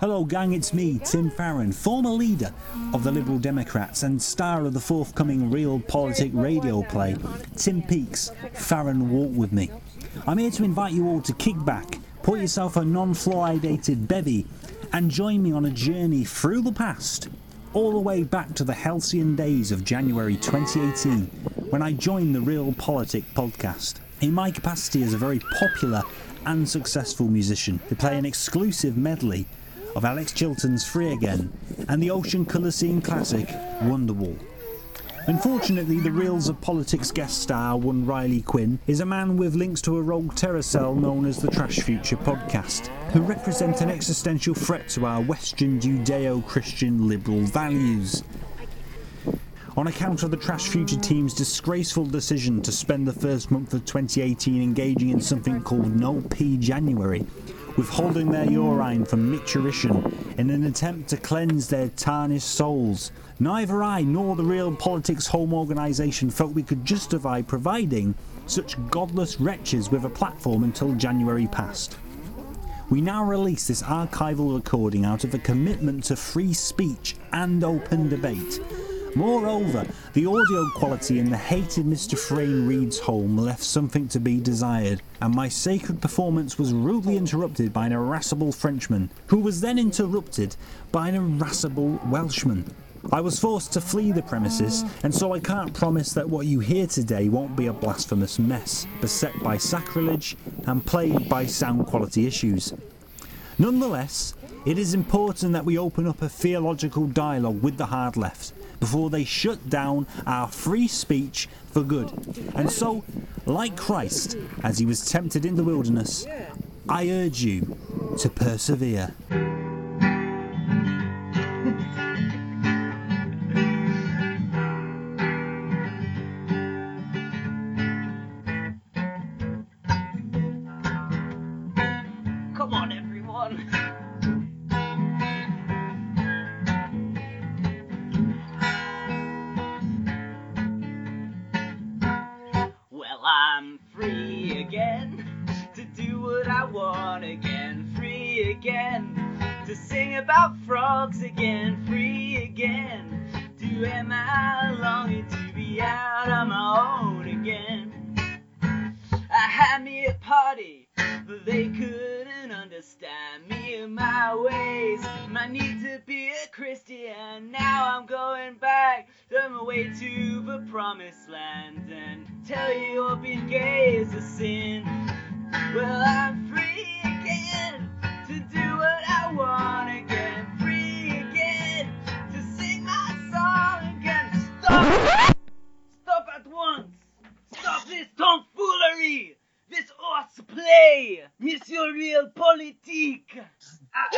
Hello gang, it's me, Tim Farron, former leader of the Liberal Democrats and star of the forthcoming RealPolitik radio play, Tim Peake's Farron Walk With Me. I'm here to invite you all to kick back, pour yourself a non-fluoridated bevy and join me on a journey through the past, all the way back to the halcyon days of January 2018, when I joined the RealPolitik podcast. In my capacity as a very popular and successful musician, they play an exclusive medley of Alex Chilton's Free Again and the Ocean Colour Scene classic Wonderwall. Unfortunately, the Reels of Politics guest star, one Riley Quinn, is a man with links to a rogue terror cell known as the Trash Future podcast, who represent an existential threat to our Western Judeo-Christian liberal values. On account of the Trash Future team's disgraceful decision to spend the first month of 2018 engaging in something called No Pee January, withholding their urine from micturition in an attempt to cleanse their tarnished souls. Neither I nor the RealPolitik home organisation felt we could justify providing such godless wretches with a platform until January passed. We now release this archival recording out of a commitment to free speech and open debate. Moreover, the audio quality in the hated Mr. Frame Reed's home left something to be desired, and my sacred performance was rudely interrupted by an irascible Frenchman, who was then interrupted by an irascible Welshman. I was forced to flee the premises, and so I can't promise that what you hear today won't be a blasphemous mess, beset by sacrilege and plagued by sound quality issues. Nonetheless, it is important that we open up a theological dialogue with the hard left, before they shut down our free speech for good. And so, like Christ, as he was tempted in the wilderness, I urge you to persevere. I've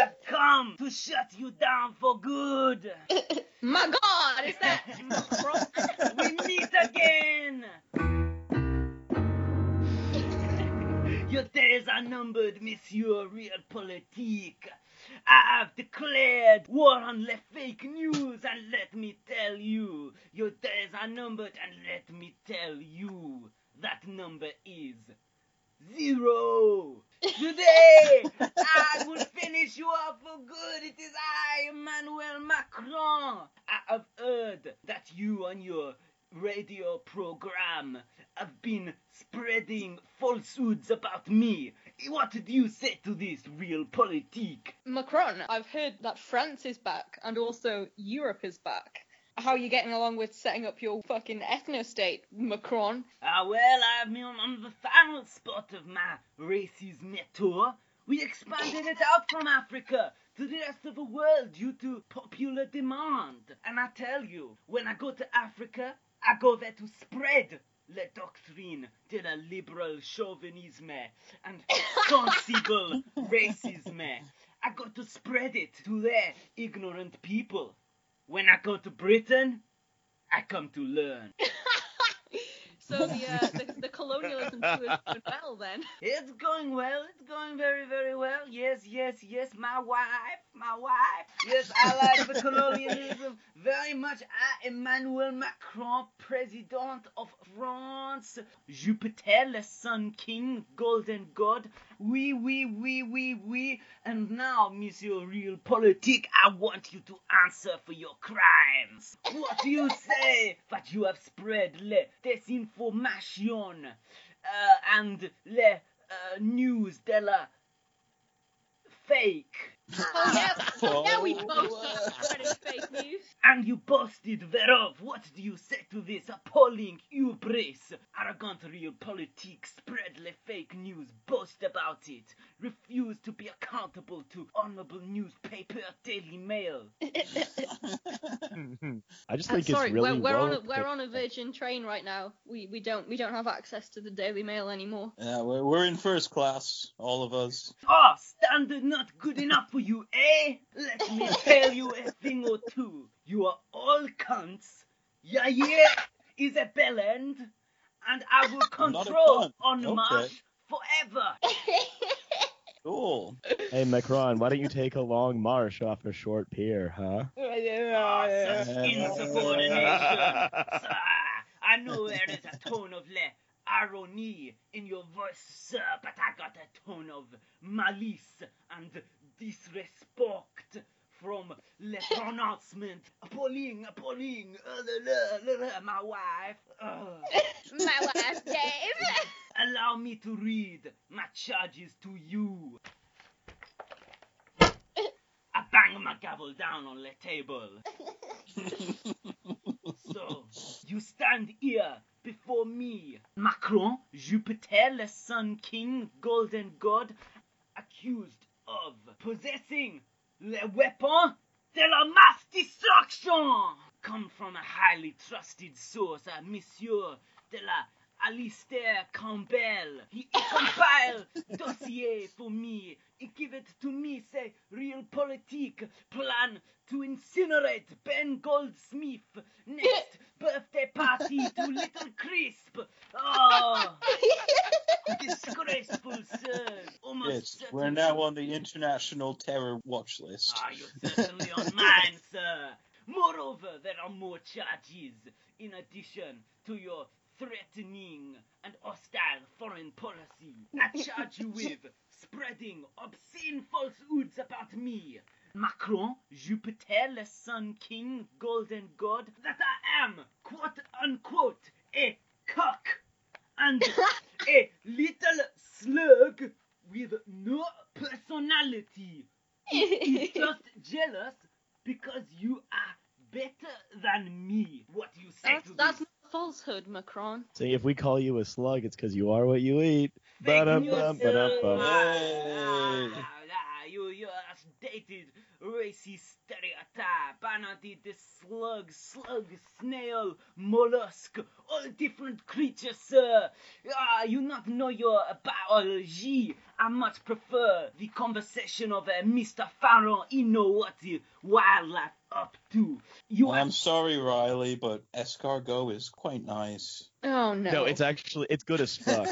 heard that France is back and also Europe is back. How are you getting along with setting up your fucking ethno-state, Macron? Well, I'm the final spot of my racism tour. We expanded it out from Africa to the rest of the world due to popular demand. And I tell you, when I go to Africa, I go there to spread the doctrine de la liberal chauvinism and sensible racism. I got to spread it to their ignorant people. When I go to Britain, I come to learn. So the colonialism tour is going well then? It's going well. It's going very, very well. Yes, yes, yes. My wife, my wife. Yes, I like the colonialism very much. I, Emmanuel Macron, President of France, Jupiter, the Sun King, Golden God, oui. And now, Monsieur RealPolitik, I want you to answer for your crimes. What do you say? That you have spread le disinformation and le news de la fake. Oh, yeah, we both spread fake news. And you boasted thereof. What do you say to this appalling hubris? Arrogant RealPolitik spread le fake news, boast about it, refuse to be accountable to honourable newspaper Daily Mail. I just think it's really we're on a Virgin train right now. We don't have access to the Daily Mail anymore. Yeah, we're in first class, all of us. Oh, standard not good enough for you, eh? Let me tell you a thing or two. You are all cunts. Yair is a bellend, and I will control Onmash forever. Cool. Hey, Macron, why don't you take a long march off a short pier, huh? Oh, such insubordination. Sir, I know there is a tone of irony in your voice, sir, but I got a tone of malice and disrespect from le pronouncement. Appalling, my wife. My wife, Dave. Allow me to read my charges to you. I bang my gavel down on the table. So, you stand here before me, Macron, Jupiter, the Sun King, Golden God, accused of possessing the weapon de la mass destruction, come from a highly trusted source, Monsieur de la Alistair Campbell. He compiled dossier for me. He give it to me, say, RealPolitik plan to incinerate Ben Goldsmith. Next birthday party to Little Crisp. Oh, disgraceful, sir. Almost yes, we're now on the international terror watch list. Ah, you're certainly on mine, sir. Moreover, there are more charges in addition to your threatening and hostile foreign policy. I charge you with spreading obscene falsehoods about me, Macron, Jupiter, the Sun King, Golden God, that I am, quote-unquote, a cock and a little slug with no personality. He's just jealous because you are better than me. What do you say to this? Falsehood, Macron. See, if we call you a slug, it's because you are what you eat. You outdated racist stereotype. I not eat this slug, snail, mollusk, all different creatures, sir. You not know your biology. I much prefer the conversation of Mr. Farron. He know what the wildlife up to. I'm sorry, Riley, but escargot is quite nice. Oh no! No, it's good as fuck.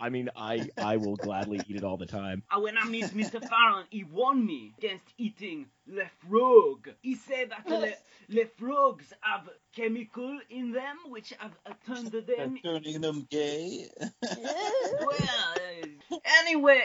I mean, I will gladly eat it all the time. When I meet Mr. Farron, he warned me against eating le frog. He said that le frogs have chemical in them which have turned them... turning them gay? Well, anyway,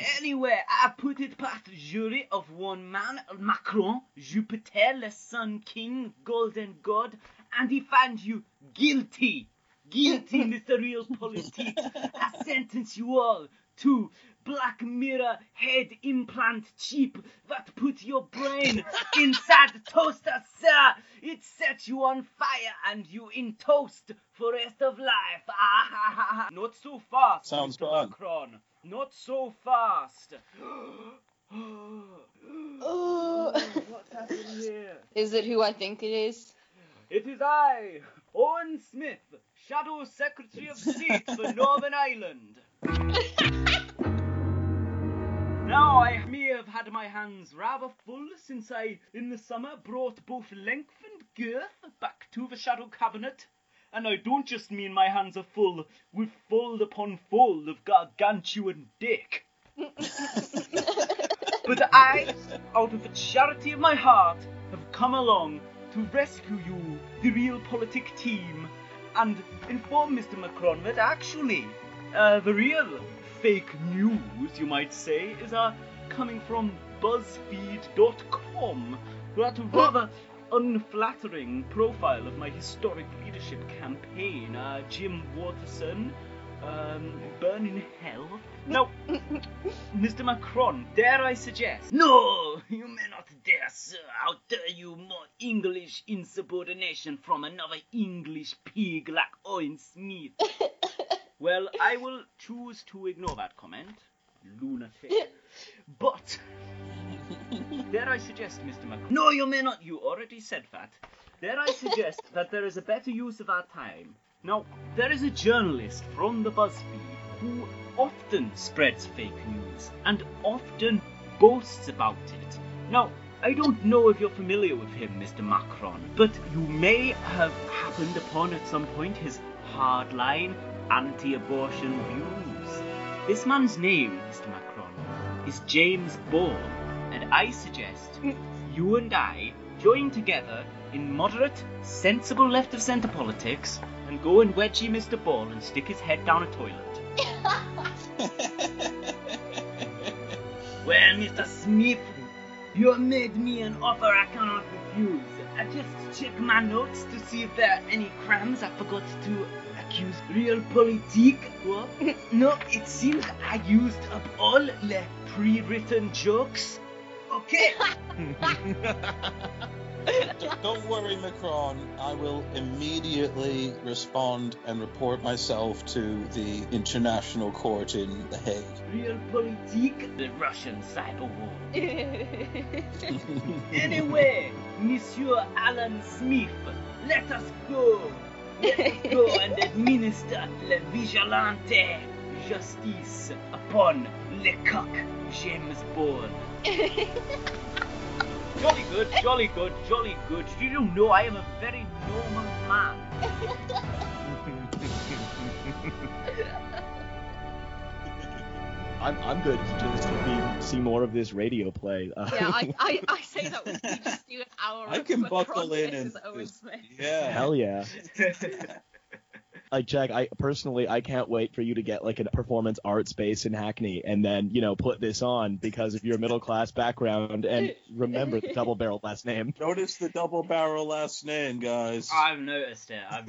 I put it past jury of one man, Macron, Jupiter, the Sun King, Golden God, and he finds you guilty. Guilty, Mr. RealPolitik. I sentence you all to Black Mirror head implant chip that puts your brain inside toaster, sir. It sets you on fire and you in toast for rest of life. Not so fast, sounds Mr. Macron. Not so fast. What happened here? Is it who I think it is? It is I, Owen Smith, Shadow Secretary of State for Northern Ireland. Now, I may have had my hands rather full since I, in the summer, brought both length and girth back to the Shadow Cabinet. And I don't just mean my hands are full with fold upon fold of gargantuan dick. But I, out of the charity of my heart, have come along to rescue you, the RealPolitik team, and inform Mr. Macron that actually, the real fake news, you might say, is coming from BuzzFeed.com, that rather unflattering profile of my historic leadership campaign, Jim Waterson, burn in hell. Now, Mr. Macron, dare I suggest? No, you may not dare, sir. How dare you, more English insubordination from another English pig like Owen Smith. Well, I will choose to ignore that comment, lunatic. But, dare I suggest, Mr. Macron? No, you may not. You already said that. Dare I suggest that there is a better use of our time? Now, there is a journalist from the BuzzFeed who often spreads fake news and often boasts about it. Now, I don't know if you're familiar with him, Mr. Macron, but you may have happened upon at some point his hardline anti-abortion views. This man's name, Mr. Macron, is James Ball, and I suggest you and I join together in moderate, sensible left-of-centre politics and go and wedgie Mr. Ball and stick his head down a toilet. Well, Mr. Smith, you have made me an offer I cannot refuse. I just check my notes to see if there are any crumbs I forgot to accuse RealPolitik. What? No, it seems I used up all the pre-written jokes. Okay. Don't worry, Macron. I will immediately respond and report myself to the International Court in The Hague. RealPolitik, the Russian cyber war. Anyway, Monsieur Alan Smith, let us go. Let us go and administer la vigilante justice upon Lecoq James Ball. Jolly good, jolly good, jolly good. Do you know I am a very normal man? I'm good just to see more of this radio play. Yeah, I say that we just do an hour. I can buckle in and Owen Smith. Yeah, hell yeah. Like, Jack, I personally can't wait for you to get like a performance art space in Hackney and then, you know, put this on because of your middle class background and remember the double barrel last name. Notice the double barrel last name, guys. I've noticed it. Yeah. I've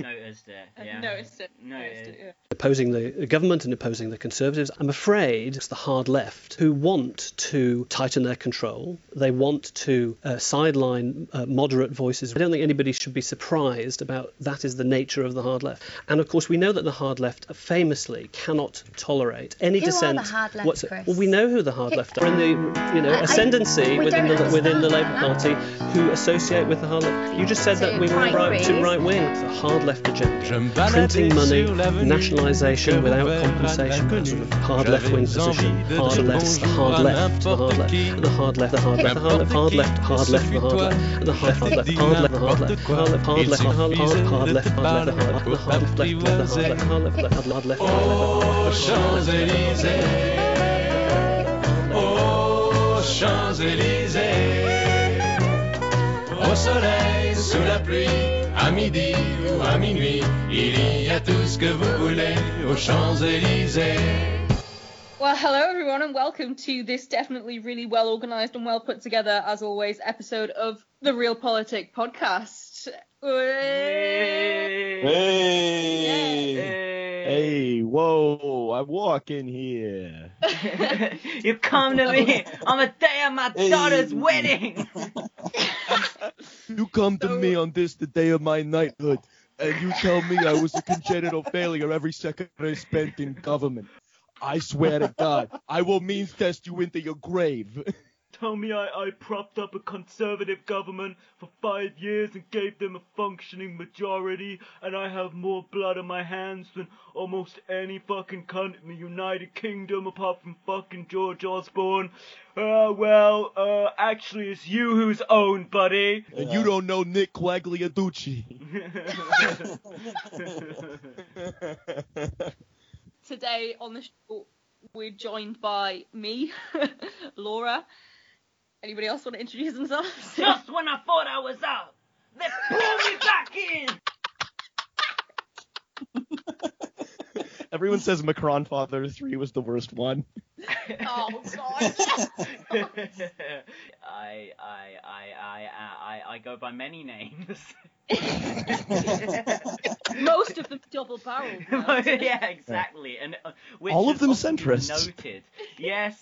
noticed it, yeah. Opposing the government and opposing the Conservatives, I'm afraid it's the hard left who want to tighten their control. They want to sideline moderate voices. I don't think anybody should be surprised about that is the nature of the hard left. And of course, we know that the hard left famously cannot tolerate any dissent. Who are the hard left, Chris? Well, we know who the hard left are. In the ascendancy within the Labour Party, who associate with the hard left. You just said that we were right wing. It's a hard left agenda. Printing money, nationalisation without compensation, that sort of hard left wing position. Champs-Élysées, au soleil, sous la pluie, à midi ou à minuit, il y a tout ce que vous voulez aux Champs-Élysées. Well, hello everyone and welcome to this definitely really well organised and well put together, as always, episode of the RealPolitik podcast. Hey. Hey. Hey, whoa, I walk in here. You come to me on the day of my daughter's wedding. You come to me on this, the day of my knighthood, and you tell me I was a congenital failure every second I spent in government. I swear to God, I will means test you into your grave. Tell me I propped up a Conservative government for 5 years and gave them a functioning majority, and I have more blood on my hands than almost any fucking cunt in the United Kingdom apart from fucking George Osborne. Actually it's you who's owned, buddy. And you don't know Nick Quagliaducci. Today on the show, we're joined by me, Laura, Anybody else want to introduce themselves? Just when I thought I was out, they pull me back in! Everyone says Macron Father 3 was the worst one. Oh, God. I go by many names. Most of them double-barreled. Yeah, exactly. And all of them centrists. Noted. Yes,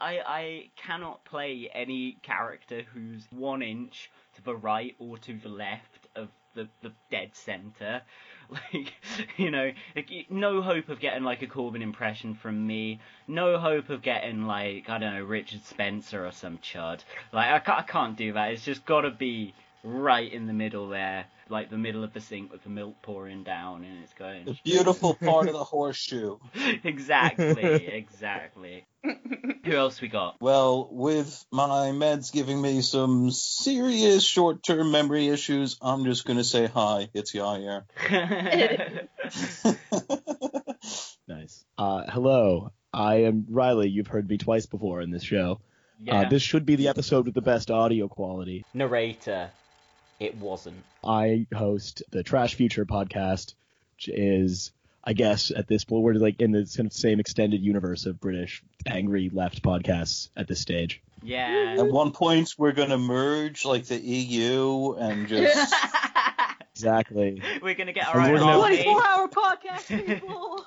I cannot play any character who's 1 inch to the right or to the left of the dead centre. Like, you know, like, no hope of getting, like, a Corbyn impression from me. No hope of getting, like, I don't know, Richard Spencer or some chud. Like, I can't do that. It's just got to be right in the middle there. Like, the middle of the sink with the milk pouring down and it's going... The beautiful part of the horseshoe. Exactly. Who else we got? Well, with my meds giving me some serious short-term memory issues, I'm just going to say hi. It's Yair. Nice. Hello. I am Riley. You've heard me twice before in this show. Yeah. This should be the episode with the best audio quality. Narrator. It wasn't. I host the Trash Future podcast, which is, I guess, at this point, we're like in the kind of same extended universe of British angry left podcasts at this stage. Yeah. At one point, we're going to merge like the EU and just... Exactly. We're going to get our own 24-hour podcast, people!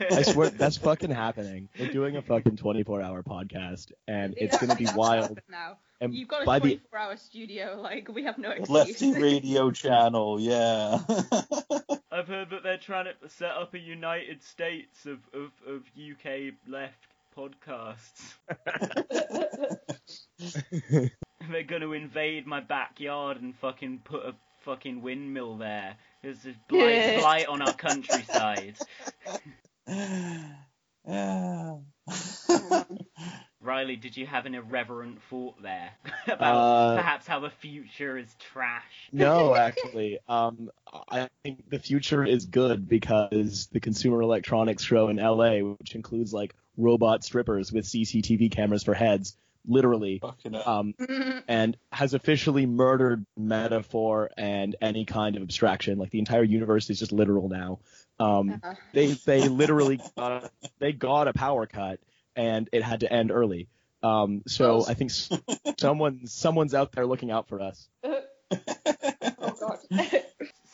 I swear, that's fucking happening. We're doing a fucking 24-hour podcast, and it's going to be wild. Now. And you've got a 24-hour studio, like, we have no excuse. Lefty radio channel, yeah. I've heard that they're trying to set up a United States of UK left podcasts. They're going to invade my backyard and fucking put a fucking windmill there. There's this blight on our countryside. Riley, did you have an irreverent thought there about perhaps how the future is trash? No, actually. I think the future is good because the Consumer Electronics Show in LA, which includes like robot strippers with CCTV cameras for heads, literally, and has officially murdered metaphor and any kind of abstraction. Like, the entire universe is just literal now. They literally got a power cut, and it had to end early. So I think someone's out there looking out for us. Oh, God.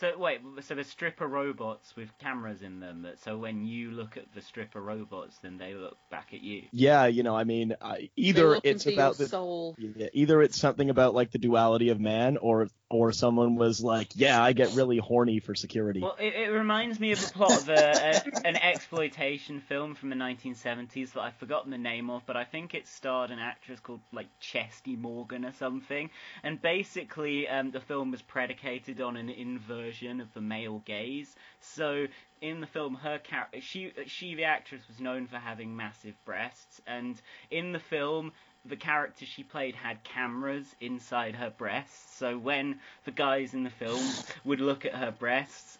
So the stripper robots with cameras in them, so when you look at the stripper robots, then they look back at you. Yeah, you know, I mean, either it's about the soul. Yeah, either it's something about, like, the duality of man, or someone was like, yeah, I get really horny for security. Well, it reminds me of the plot of an exploitation film from the 1970s that I've forgotten the name of, but I think it starred an actress called, like, Chesty Morgan or something, and basically the film was predicated on an inversion of the male gaze. So in the film, her character, she the actress, was known for having massive breasts, and in the film the character she played had cameras inside her breasts, so when the guys in the film would look at her breasts,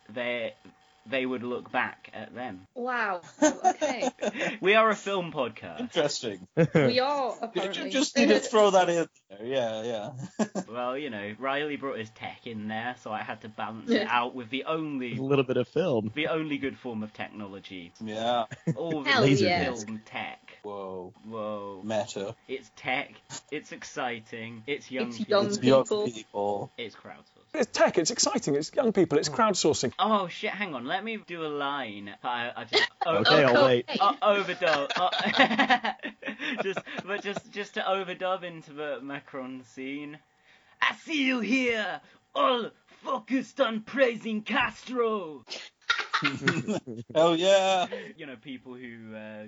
they would look back at them. Wow. Okay. We are a film podcast. Interesting. We are, apparently. You just need to throw that in there. Yeah. Well, you know, Riley brought his tech in there, so I had to balance it out with a little bit of film. The only good form of technology. Yeah. All the film tech. Whoa. Meta. It's tech. It's exciting. It's young people. It's crowdsourcing. It's tech. It's exciting. It's young people. It's crowdsourcing. Oh, shit. Hang on. Let me do a line. I'll wait. Overdub. Just to overdub into the Macron scene. I see you here, all focused on praising Castro. Hell yeah. You know, people who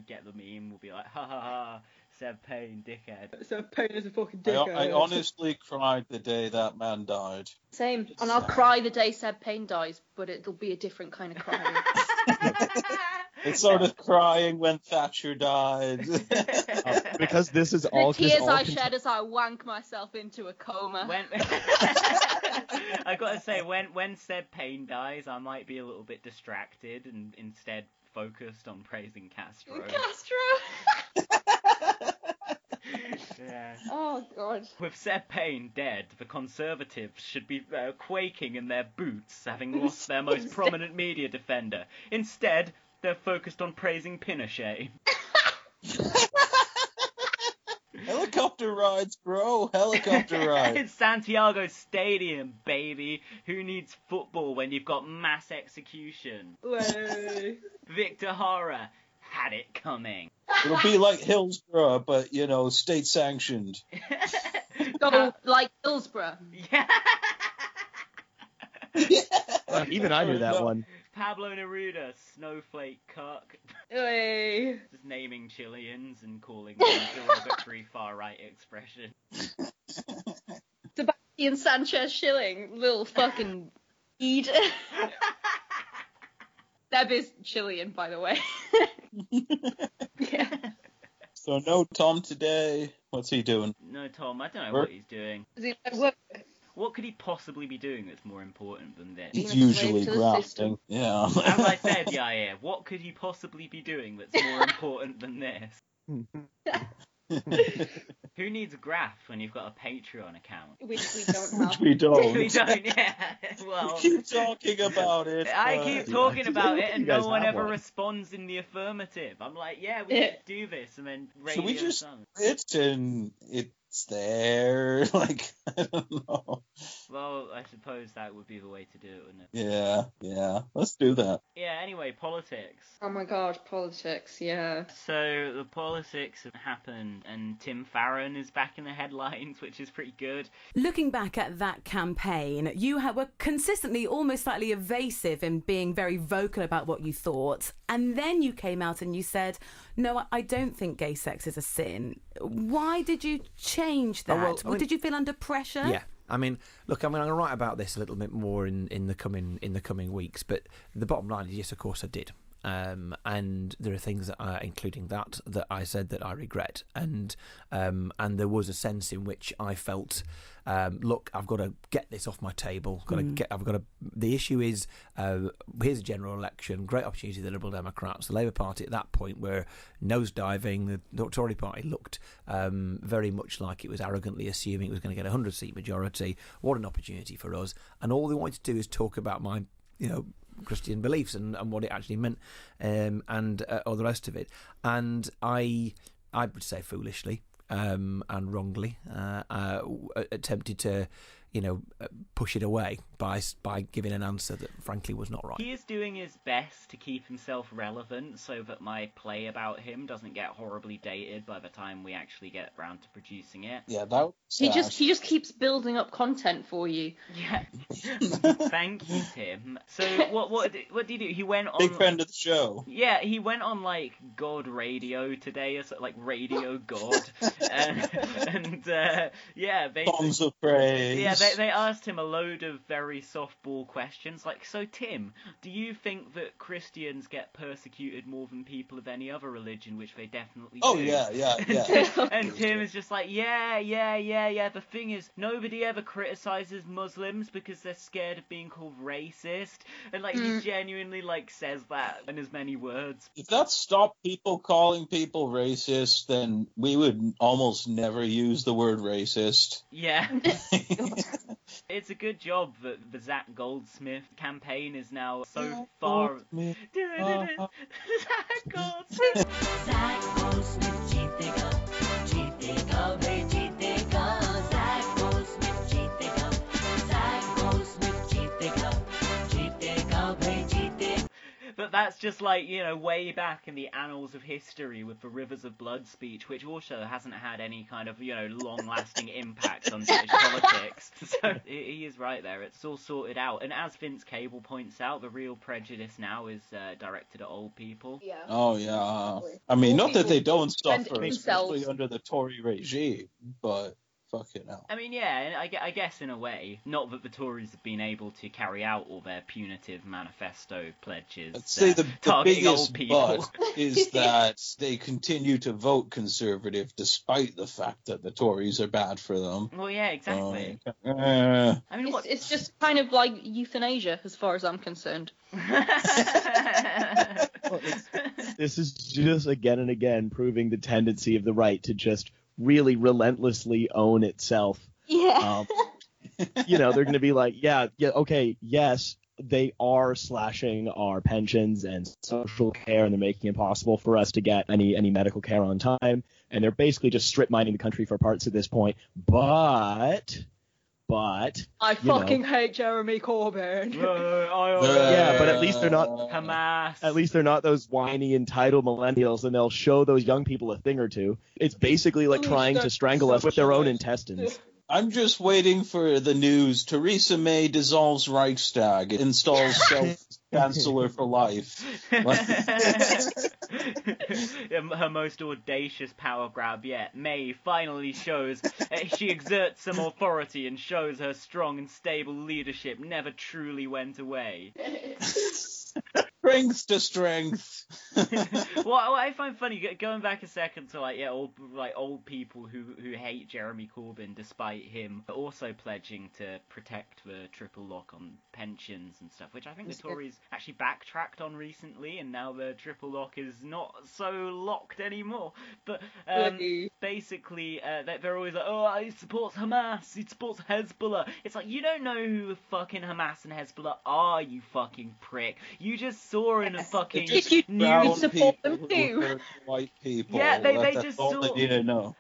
get the meme will be like, ha ha ha, Seb Payne, dickhead. Seb Payne is a fucking dickhead. I honestly cried the day that man died. Same. And I'll cry the day Seb Payne dies, but it'll be a different kind of crying. It's sort of crying when Thatcher died. Because this is all... The tears I shed as I wank myself into a coma. I gotta say, when Seb Payne dies, I might be a little bit distracted and instead focused on praising Castro. dear. Oh, God. With Seb Payne dead, the Conservatives should be quaking in their boots, having lost their most prominent media defender. Instead, they're focused on praising Pinochet. Helicopter rides, bro. Helicopter rides. It's Santiago Stadium, baby. Who needs football when you've got mass execution? Victor Hara had it coming. It'll be like Hillsborough, but, you know, state-sanctioned. Go like Hillsborough. Yeah. Yeah. Even I knew that one. Pablo Neruda, Snowflake Kirk. Hey. Just naming Chileans and calling them derogatory far-right expression. Sebastian Sanchez Schilling, little fucking eat. Seb is Chilean, by the way. Yeah. So no Tom today. What's he doing? No Tom, I don't know what he's doing. Is he at work? What could he possibly be doing that's more important than this? He's usually grafting. Yeah. As I said, Yair, what could he possibly be doing that's more important than this? Who needs graft when you've got a Patreon account? Which we don't have. Which we don't. We don't, yeah. Well, you keep talking about it. I keep talking about it and no one ever responds in the affirmative. I'm like, yeah, we should do this. And then radio songs. It's in... It's there, like, I don't know. Well, I suppose that would be the way to do it, wouldn't it? Yeah, let's do that. Yeah, anyway, politics. Oh my god, politics, yeah. So, the politics have happened, and Tim Farron is back in the headlines, which is pretty good. Looking back at that campaign, you were consistently almost slightly evasive in being very vocal about what you thought, and then you came out and you said, no, I don't think gay sex is a sin. Why did you change that? Did you feel under pressure? Yeah, I mean, look, I'm going to write about this a little bit more in the coming weeks, but the bottom line is, yes, of course I did. And there are things that I, including that I said that I regret, and there was a sense in which I felt, look, I've got to get this off my table. The issue is, here's a general election, great opportunity for the Liberal Democrats. The Labour Party at that point were nosediving. The Tory Party looked very much like it was arrogantly assuming it was going to get a 100-seat majority. What an opportunity for us! And all they wanted to do is talk about my, Christian beliefs and what it actually meant, and all the rest of it. And I would say foolishly and wrongly attempted to, push it away by giving an answer that frankly was not right. He is doing his best to keep himself relevant so that my play about him doesn't get horribly dated by the time we actually get around to producing it. Yeah, that he just keeps building up content for you. Yeah. Thank you, Tim. So what did he do? He went on big friend of the show. Yeah, he went on like God Radio today, or like Radio God, bombs of praise. Yeah, they asked him a load of very softball questions, like, so Tim, do you think that Christians get persecuted more than people of any other religion, which they definitely do? Yeah. And Tim is just like, yeah, the thing is, nobody ever criticises Muslims because they're scared of being called racist, and, like, he genuinely, like, says that in as many words. If that stopped people calling people racist, then we would almost never use the word racist. Yeah. It's a good job that the Zach Goldsmith campaign is now so Zach far. Goldsmith. Zach Goldsmith. Zach Goldsmith, cheat they go, hey, cheat they go. Zach Goldsmith, cheat they go. Zach Goldsmith, cheat they go, hey, cheat they go. But that's just like, way back in the annals of history with the Rivers of Blood speech, which also hasn't had any kind of, long-lasting impact on British politics. So he is right there. It's all sorted out. And as Vince Cable points out, the real prejudice now is directed at old people. Yeah. Oh, yeah. I mean, not that they don't suffer, especially under the Tory regime, but... Fucking hell. I mean, yeah, I guess in a way, not that the Tories have been able to carry out all their punitive manifesto pledges. I'd say the biggest but is that they continue to vote Conservative despite the fact that the Tories are bad for them. Well, yeah, exactly. I mean, it's just kind of like euthanasia, as far as I'm concerned. This is just again and again proving the tendency of the right to just really relentlessly own itself. Yeah. You know, they're going to be like, yeah, okay, yes, they are slashing our pensions and social care, and they're making it impossible for us to get any medical care on time. And they're basically just strip mining the country for parts at this point. But I fucking hate Jeremy Corbyn. Yeah, but at least they're not Hamas. At least they're not those whiny entitled millennials, and they'll show those young people a thing or two. It's basically like trying to strangle us with their own intestines. I'm just waiting for the news. Theresa May dissolves Reichstag, installs self-chancellor for life. Her most audacious power grab yet. May finally shows she exerts some authority and shows her strong and stable leadership never truly went away. Strength to strength. Well, I find funny going back a second to old people who hate Jeremy Corbyn despite him also pledging to protect the triple lock on pensions and stuff, which I think the Tories actually backtracked on recently, and now the triple lock is not so locked anymore. But basically, they're always like, oh, he supports Hamas, he supports Hezbollah. It's like, you don't know who the fucking Hamas and Hezbollah are, you fucking prick. You just saw in a fucking you support them too. White people. Yeah, they just saw.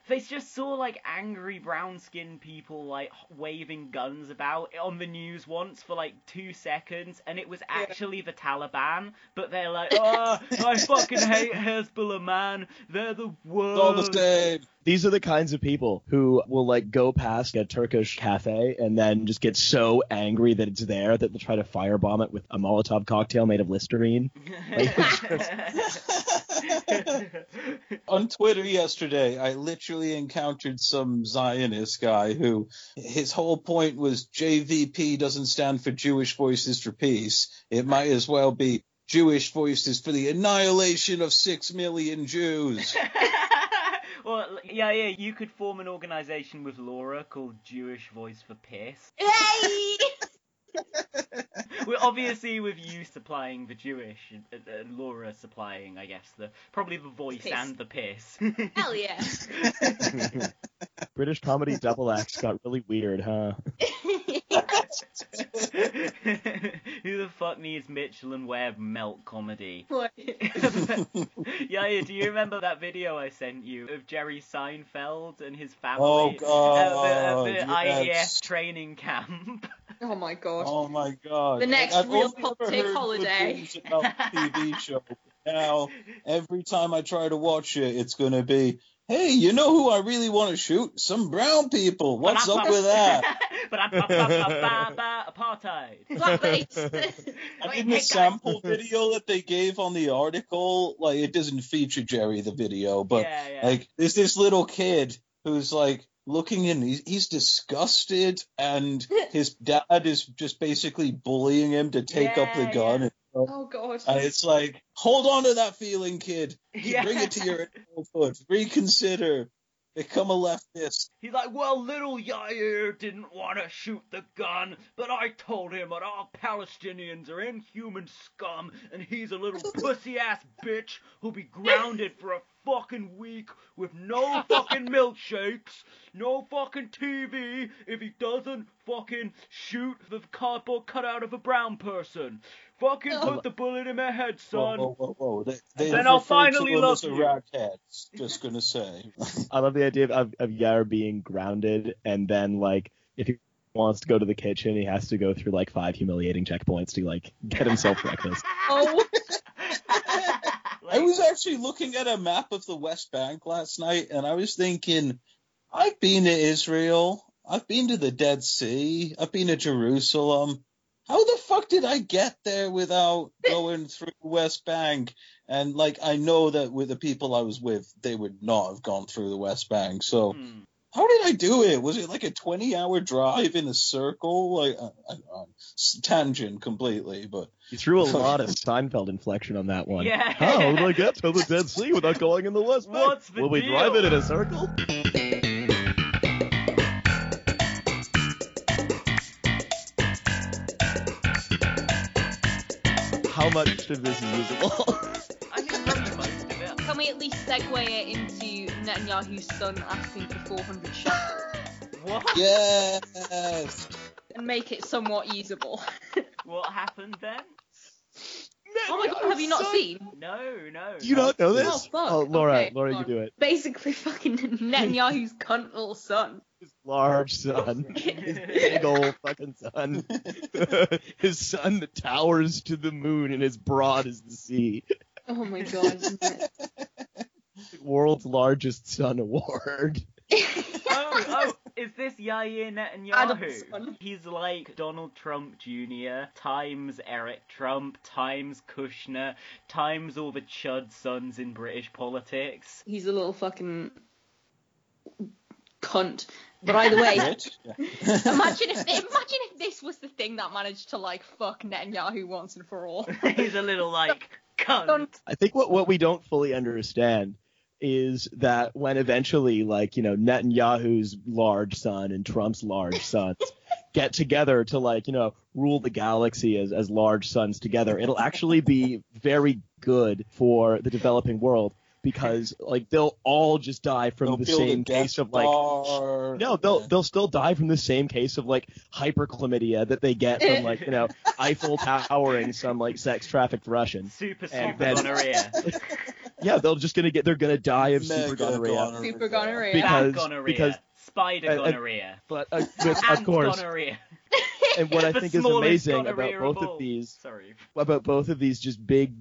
They just saw angry brown-skinned people waving guns about on the news once for 2 seconds, and it was actually the Taliban. But they're like, oh, I fucking hate Hezbollah, man. They're the worst. It's all the same. These are the kinds of people who will go past a Turkish cafe and then just get so angry that it's there that they'll try to firebomb it with a Molotov cocktail made of Listerine. On Twitter yesterday, I literally encountered some Zionist guy who his whole point was JVP doesn't stand for Jewish Voices for Peace. It might as well be Jewish Voices for the Annihilation of 6 million Jews. Well, yeah, you could form an organisation with Laura called Jewish Voice for Piss. Yay! Well, obviously, with you supplying the Jewish, and Laura supplying, I guess, probably the voice piss. And the piss. Hell yeah. British comedy double acts got really weird, huh? Who the fuck needs Mitchell and Webb melt comedy? What? Yeah, do you remember that video I sent you of Jerry Seinfeld and his family at the IEF training camp? Oh my god. Oh my god. The next RealPolitik holiday. About TV show. Now, every time I try to watch it, it's going to be, hey, you know who I really want to shoot? Some brown people. What's up with that? Apartheid. I mean, the sample video that they gave on the article, it doesn't feature Jerry, the video, but there's this little kid who's looking in, he's disgusted, and his dad is just basically bullying him to take up the gun. And oh gosh! And it's hold on to that feeling, kid. Bring it to your adulthood. Reconsider. Become a leftist. He's like, well, little Yair didn't want to shoot the gun, but I told him that our Palestinians are inhuman scum, and he's a little pussy-ass bitch who'll be grounded for a fucking week with no fucking milkshakes, no fucking TV if he doesn't fucking shoot the cardboard cutout of a brown person. Fucking put the bullet in my head, son. Whoa. Then I'll finally love you. Ragheads, just gonna say. I love the idea of Yair being grounded, and then if he wants to go to the kitchen, he has to go through 5 humiliating checkpoints to get himself breakfast. Oh. I was actually looking at a map of the West Bank last night, and I was thinking, I've been to Israel, I've been to the Dead Sea, I've been to Jerusalem. How the fuck did I get there without going through West Bank? And, I know that with the people I was with, they would not have gone through the West Bank. So how did I do it? Was it a 20-hour drive in a circle? Tangent completely, but... You threw a lot of Seinfeld inflection on that one. Yeah. How did I get to the Dead Sea without going in the West Bank? What's the deal? Will we drive it in a circle? How much of this is usable? I can remember most of it. Can we at least segue it into Netanyahu's son asking for 400 shekels. What? Yes! And make it somewhat usable. What happened then? Oh my god, have you not seen? No. Do you not know this? Oh, fuck. Oh, Laura, you do it. Basically fucking Netanyahu's cunt little son. His large son. His big old fucking son. His son that towers to the moon and as broad as the sea. Oh my god, isn't it? The world's largest son award. Oh, is this Yair Netanyahu? He's like Donald Trump Jr. times Eric Trump times Kushner times all the chud sons in British politics. He's a little fucking cunt. But either way, imagine if this was the thing that managed to like fuck Netanyahu once and for all. He's a little like cunt. I think what we don't fully understand is that when eventually, like, you know, Netanyahu's large son and Trump's large sons get together to, like, you know, rule the galaxy as large sons together, it'll actually be very good for the developing world because, like, they'll all just die from the same case of, like... No, they'll still die from the same case of, like, hyperchlamydia that they get from, like, you know, Eiffel Towering some, like, sex-trafficked Russian. Super gonorrhea. Yeah, they're gonna die of super gonorrhea. Super gonorrhea. Because spider gonorrhea. Of course. Gonorrhea. And what I think is amazing about both of these just big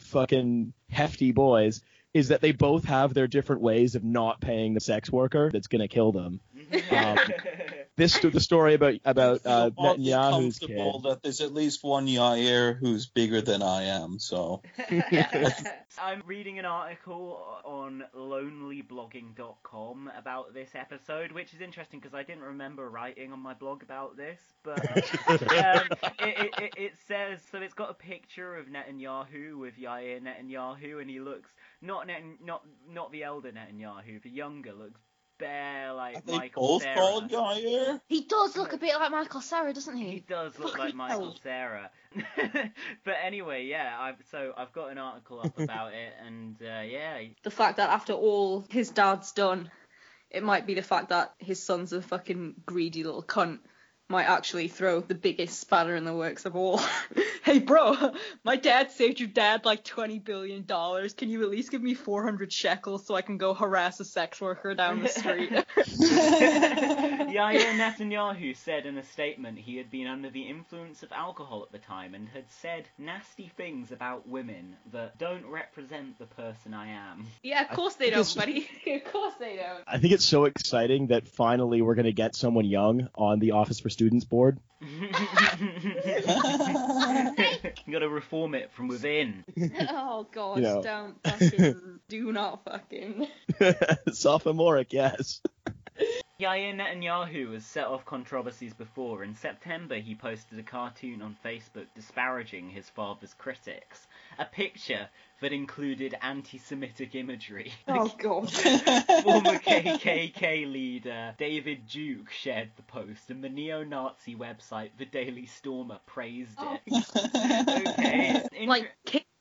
fucking hefty boys is that they both have their different ways of not paying the sex worker that's gonna kill them. The story about Netanyahu's kid. That there's at least one Yair who's bigger than I am, so. I'm reading an article on lonelyblogging.com about this episode, which is interesting because I didn't remember writing on my blog about this, but it says, so it's got a picture of Netanyahu with Yair Netanyahu, and he looks, not the elder Netanyahu, the younger looks bear like Michael Cera. He does look a bit like Michael Cera, doesn't he? He does look like Michael Cera. But anyway, yeah, I've got an article up about it, and yeah. The fact that after all his dad's done, it might be the fact that his son's a fucking greedy little cunt might actually throw the biggest spanner in the works of all. Hey, bro, my dad saved your dad like $20 billion. Can you at least give me 400 shekels so I can go harass a sex worker down the street? Yair Netanyahu said in a statement he had been under the influence of alcohol at the time and had said nasty things about women that don't represent the person I am. Yeah, of course they don't, buddy. Of course they don't. I think it's so exciting that finally we're going to get someone young on the Office for Students board. You gotta reform it from within. Oh god, you know. Don't fucking do not fucking sophomoric, yes. Yair Netanyahu has set off controversies before. In September, he posted a cartoon on Facebook disparaging his father's critics. A picture that included anti-Semitic imagery. Oh, God. Former KKK leader David Duke shared the post, and the neo-Nazi website The Daily Stormer praised it. Okay.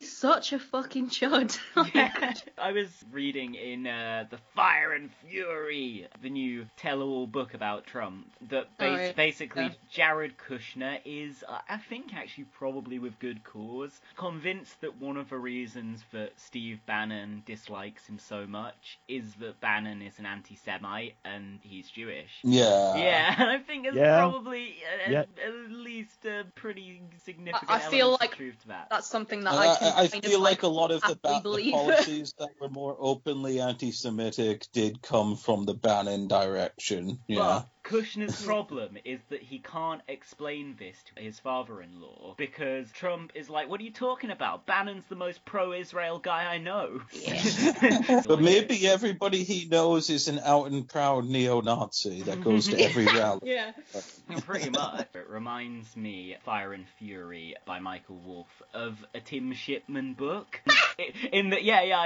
Such a fucking chud. Yeah. I was reading in the Fire and Fury, the new tell-all book about Trump, that basically Jared Kushner is, I think actually probably with good cause, convinced that one of the reasons that Steve Bannon dislikes him so much is that Bannon is an anti-Semite and he's Jewish. Yeah. Yeah, and I think it's probably at least a pretty significant element of truth to that. That's something that I feel like a lot of the policies that were more openly anti-Semitic did come from the Bannon direction. Yeah. But Kushner's problem is that he can't explain this to his father-in-law because Trump is like, what are you talking about? Bannon's the most pro-Israel guy I know. Yeah. But maybe everybody he knows is an out and proud neo-Nazi that goes to every rally. Yeah. Pretty much. It reminds me, Fire and Fury by Michael Wolff, of a Tim Shipman book. I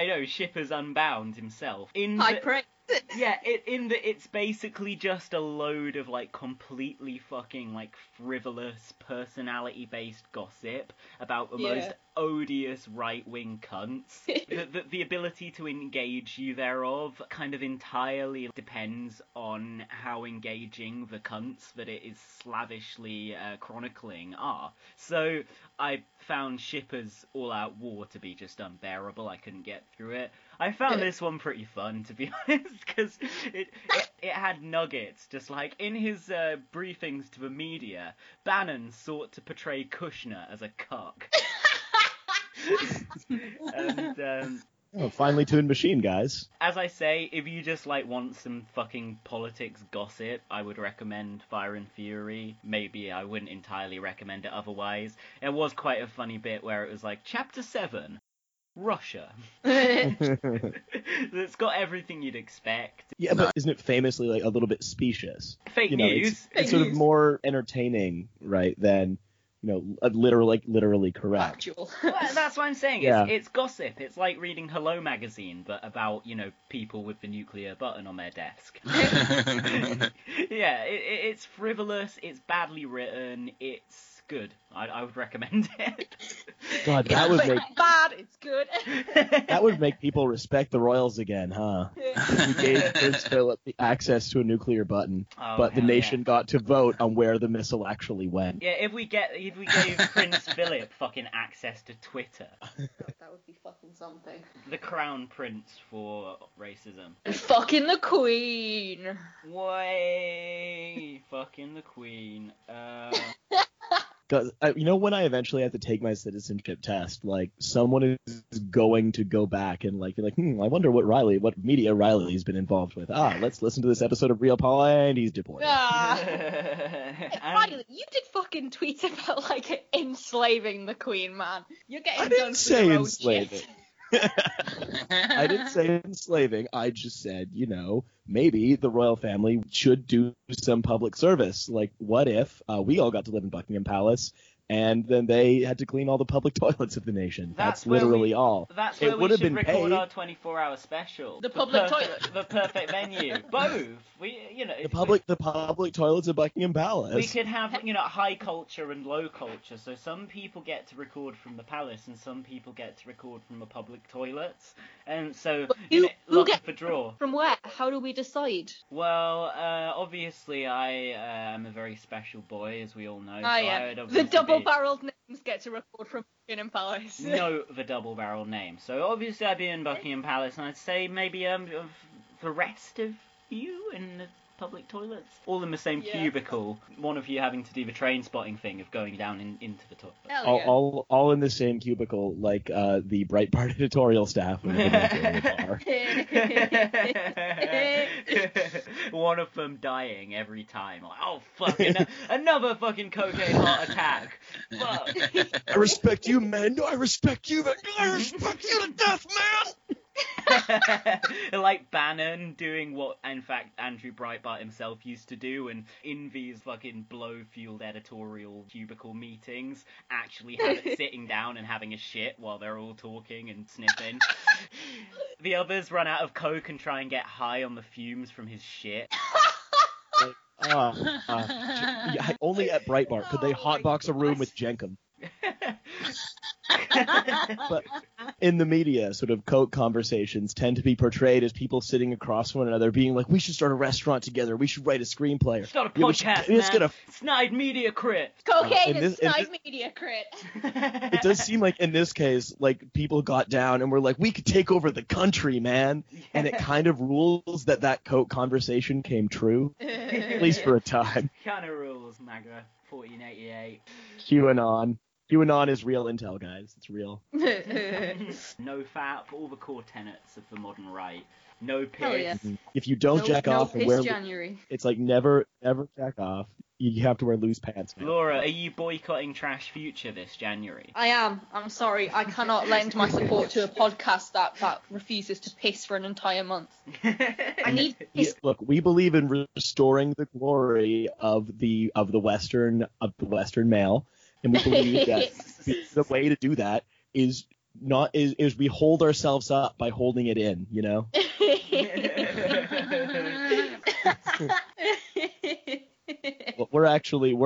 know, Shipper's Unbound himself. It's basically just a load of, like, completely fucking, like, frivolous personality-based gossip about the most odious right-wing cunts. The ability to engage you thereof kind of entirely depends on how engaging the cunts that it is slavishly chronicling are. So I found Shipper's all-out war to be just unbearable. I couldn't get through it. I found this one pretty fun, to be honest, because it had nuggets. Just like, in his briefings to the media, Bannon sought to portray Kushner as a cuck. And, oh, finely tuned machine, guys. As I say, if you just, like, want some fucking politics gossip, I would recommend Fire and Fury. Maybe I wouldn't entirely recommend it otherwise. It was quite a funny bit where it was like, Chapter 7... Russia. It's got everything you'd expect. Yeah, but isn't it famously like a little bit specious? Fake you know, news. It's sort of more entertaining, right, than literally correct. Factual. Well, that's what I'm saying. It's gossip. It's like reading Hello magazine, but about people with the nuclear button on their desk. It's frivolous. It's badly written. It's good. I would recommend it. God, that would make bad. It's good. That would make people respect the Royals again, huh? We gave Prince Philip the access to a nuclear button, but the nation got to vote on where the missile actually went. Yeah, if we gave Prince Philip fucking access to Twitter, God, that would be fucking something. The crown prince for racism. And fucking the Queen. Way fucking the Queen. When I eventually have to take my citizenship test, like, someone is going to go back and, like, be like, I wonder what media Riley's been involved with. Let's listen to this episode of RealPolitik, and he's deported. Hey, Riley, you did fucking tweet about, like, enslaving the Queen, man. You're getting I done didn't say enslaving. I didn't say enslaving. I just said, maybe the royal family should do some public service. Like, what if we all got to live in Buckingham Palace and then they had to clean all the public toilets of the nation? That's literally all. That's where we should record our 24-hour special. The public toilet. The perfect venue. Both. The public toilets of Buckingham Palace. We could have, high culture and low culture. So some people get to record from the palace and some people get to record from the public toilets. And so, look at the draw. From where? How do we decide? Well, obviously I am a very special boy, as we all know. The double-barreled names get to record from Buckingham Palace. No, the double-barreled name. So obviously I'd be in Buckingham Palace, and I'd say maybe the rest of you in the public toilets, all in the same cubicle. One of you having to do the train spotting thing of going down into the toilet. Yeah. All in the same cubicle, like the Breitbart editorial staff. When they the bar. One of them dying every time. Like, oh fucking another fucking cocaine heart attack. Fuck. I respect you, man. No, I respect you, man. I respect you to death, man. Like Bannon doing what, in fact, Andrew Breitbart himself used to do, and in these fucking blow-fueled editorial cubicle meetings, actually sitting down and having a shit while they're all talking and sniffing. The others run out of coke and try and get high on the fumes from his shit. Only at Breitbart could they hotbox a room with Jenkum. But in the media, sort of coke conversations tend to be portrayed as people sitting across one another being like, we should start a restaurant together, we should write a screenplay, start a podcast, man. Snide media crit. Cocaine is snide media crit. It does seem like in this case, like, people got down and were like, we could take over the country, man. And it kind of rules that coke conversation came true. At least for a time. Kind of rules, MAGA 1488. QAnon is real intel, guys. It's real. No fap, all the core tenets of the modern right. No piss. Yeah. If you don't jack off and wear January. It's like never jack off. You have to wear loose pants. Man. Laura, are you boycotting Trash Future this January? I am. I'm sorry. I cannot lend my support to a podcast that refuses to piss for an entire month. I need piss. Look, we believe in restoring the glory of the Western male. And we believe that the way to do that is we hold ourselves up by holding it in, we're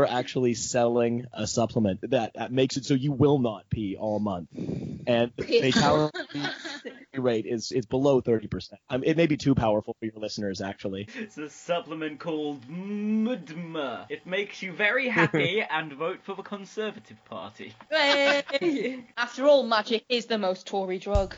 actually selling a supplement that makes it so you will not pee all month, and the calorie rate is below 30%. It may be too powerful for your listeners, actually. It's a supplement called MDMA. It makes you very happy and vote for the Conservative Party. After all, magic is the most Tory drug.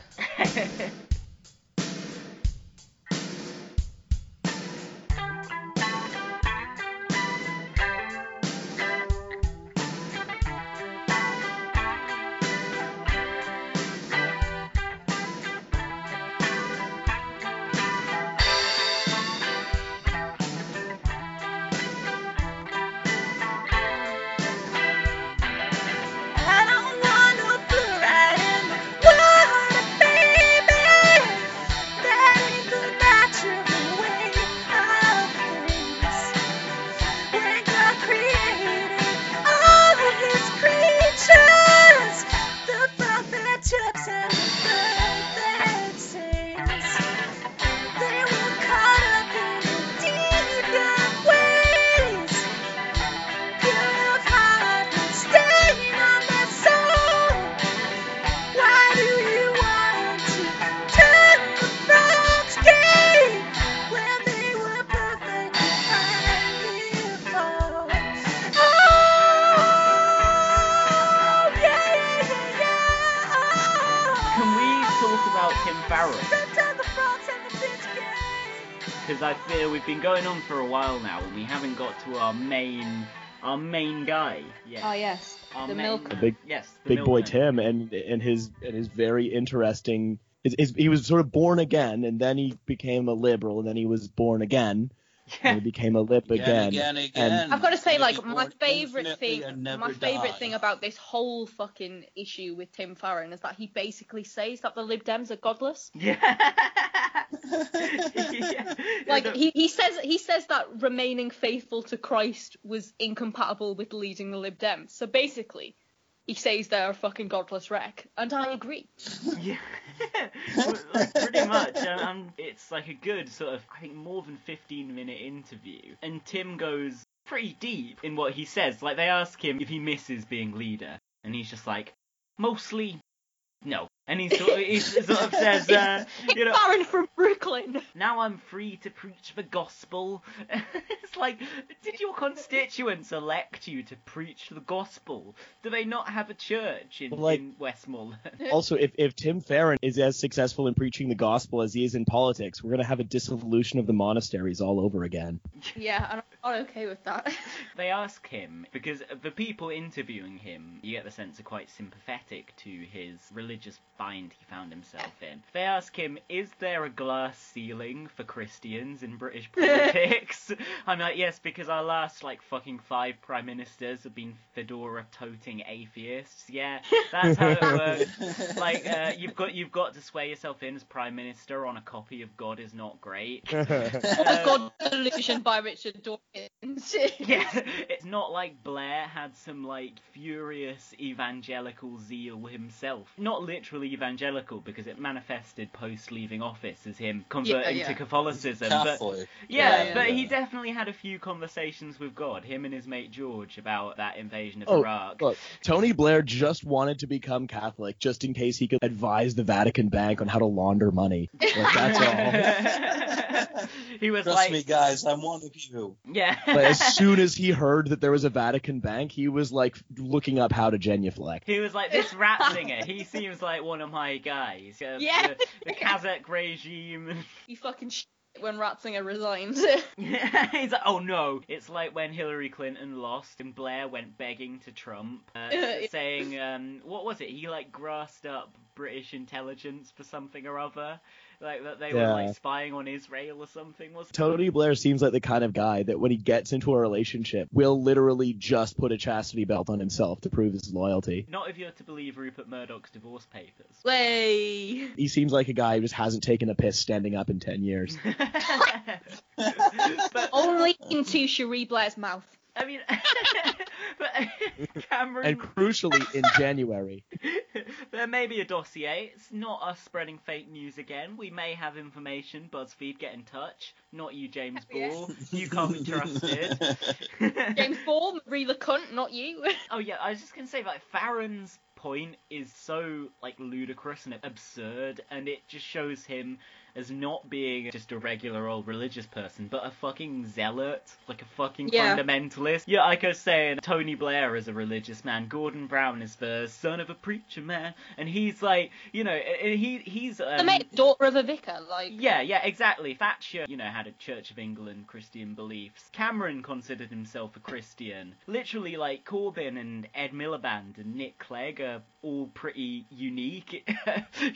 Been going on for a while now, and we haven't got to our main guy yet. Oh yes, the milkman. Big boy Tim, and his very interesting. He was sort of born again, and then he became a liberal, and then he was born again. Yeah. He became a lip again. And I've got to say, like, my favourite thing about this whole fucking issue with Tim Farron is that he basically says that the Lib Dems are godless. Yeah. Yeah. Like, he says that remaining faithful to Christ was incompatible with leading the Lib Dems. So basically, he says they're a fucking godless wreck, and I agree. Yeah. Like, pretty much, and it's like a good sort of, I think, more than 15-minute interview, and Tim goes pretty deep in what he says. Like, they ask him if he misses being leader, and he's just like, mostly no. And he sort of says, you know, Farron from Brooklyn. Now I'm free to preach the gospel. It's like, did your constituents elect you to preach the gospel? Do they not have a church in Westmoreland? Also, if Tim Farron is as successful in preaching the gospel as he is in politics, we're going to have a dissolution of the monasteries all over again. Yeah, I'm not okay with that. They ask him, because the people interviewing him, you get the sense, are quite sympathetic to his religious bind he found himself in. They ask him, is there a glass ceiling for Christians in British politics? I'm like, yes, because our last, like, fucking 5 prime ministers have been fedora-toting atheists. Yeah, that's how it works. Like, you've got to swear yourself in as prime minister on a copy of God Is Not Great. God Delusion by Richard Dawkins. Yeah, it's not like Blair had some, like, furious evangelical zeal himself. Not literally evangelical, because it manifested post leaving office as him converting to Catholicism. But he definitely had a few conversations with God, him and his mate George, about that invasion of Iraq. Look, Tony Blair just wanted to become Catholic just in case he could advise the Vatican Bank on how to launder money. Like, that's all. He was trust like, me, guys, I'm one of you. Yeah. But as soon as he heard that there was a Vatican Bank, he was like looking up how to genuflect. He was like, this rap singer, he seems like one of my guys. Yeah. The Kazakh regime. You fucking shit when Ratzinger resigned. Yeah, he's like, oh no. It's like when Hillary Clinton lost and Blair went begging to Trump, saying, what was it? He like grassed up British intelligence for something or other. Like, that they were, like, spying on Israel or something, wasn't it? Tony Blair seems like the kind of guy that when he gets into a relationship will literally just put a chastity belt on himself to prove his loyalty. Not if you're to believe Rupert Murdoch's divorce papers. Way! He seems like a guy who just hasn't taken a piss standing up in 10 years. But only into Cherie Blair's mouth. I mean, but Cameron... And crucially, in January. There may be a dossier. It's not us spreading fake news again. We may have information. BuzzFeed, get in touch. Not you, James Ball. Yes. You can't be trusted. James Ball, real cunt, not you. Oh, yeah, I was just going to say, like, Farron's point is so, like, ludicrous and absurd, and it just shows him as not being just a regular old religious person, but a fucking zealot, like a fucking fundamentalist. Yeah, like I was saying, Tony Blair is a religious man, Gordon Brown is the son of a preacher man, and he's like, you know, he's... the daughter of a vicar, like... Yeah, exactly. Thatcher, you know, had a Church of England Christian beliefs. Cameron considered himself a Christian. Literally, like, Corbyn and Ed Miliband and Nick Clegg are all pretty unique.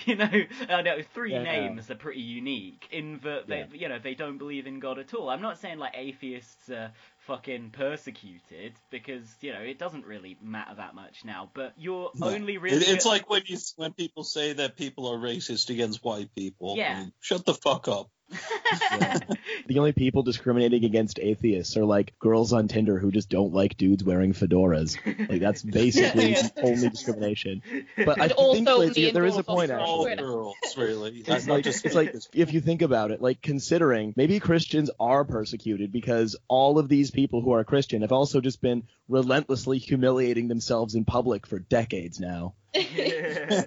You know, I know three names are pretty unique in that they, you know, they don't believe in God at all. I'm not saying like atheists are fucking persecuted, because, you know, it doesn't really matter that much now, but you're only really... It's like when people say that people are racist against white people. Yeah. I mean, shut the fuck up. Yeah. The only people discriminating against atheists are like girls on Tinder who just don't like dudes wearing fedoras. Like, that's basically only discrimination. But I think, Lizzie, there is a point, actually. All girls, really. It's like, if you think about it, like, considering maybe Christians are persecuted because all of these people who are Christian have also just been relentlessly humiliating themselves in public for decades now. So yeah,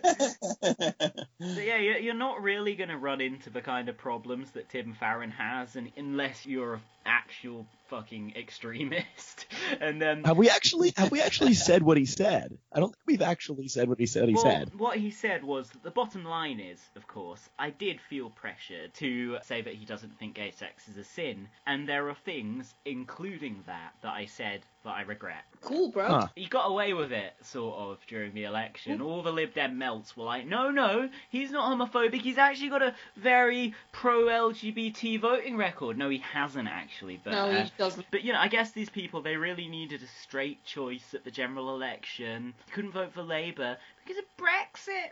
you're not really going to run into the kind of problems that Tim Farron has, and unless you're an actual fucking extremist. And then have we actually said what he said? I don't think we've actually said what he said. What he said was that the bottom line is, of course, I did feel pressure to say that he doesn't think gay sex is a sin, and there are things, including that I said that I regret. Cool, bro. Huh. He got away with it, sort of, during the election. Ooh. All the Lib Dem melts were like, no, he's not homophobic. He's actually got a very pro-LGBT voting record. No, he hasn't, actually. But, no, he doesn't. But, you know, I guess these people, they really needed a straight choice at the general election. They couldn't vote for Labour because of Brexit.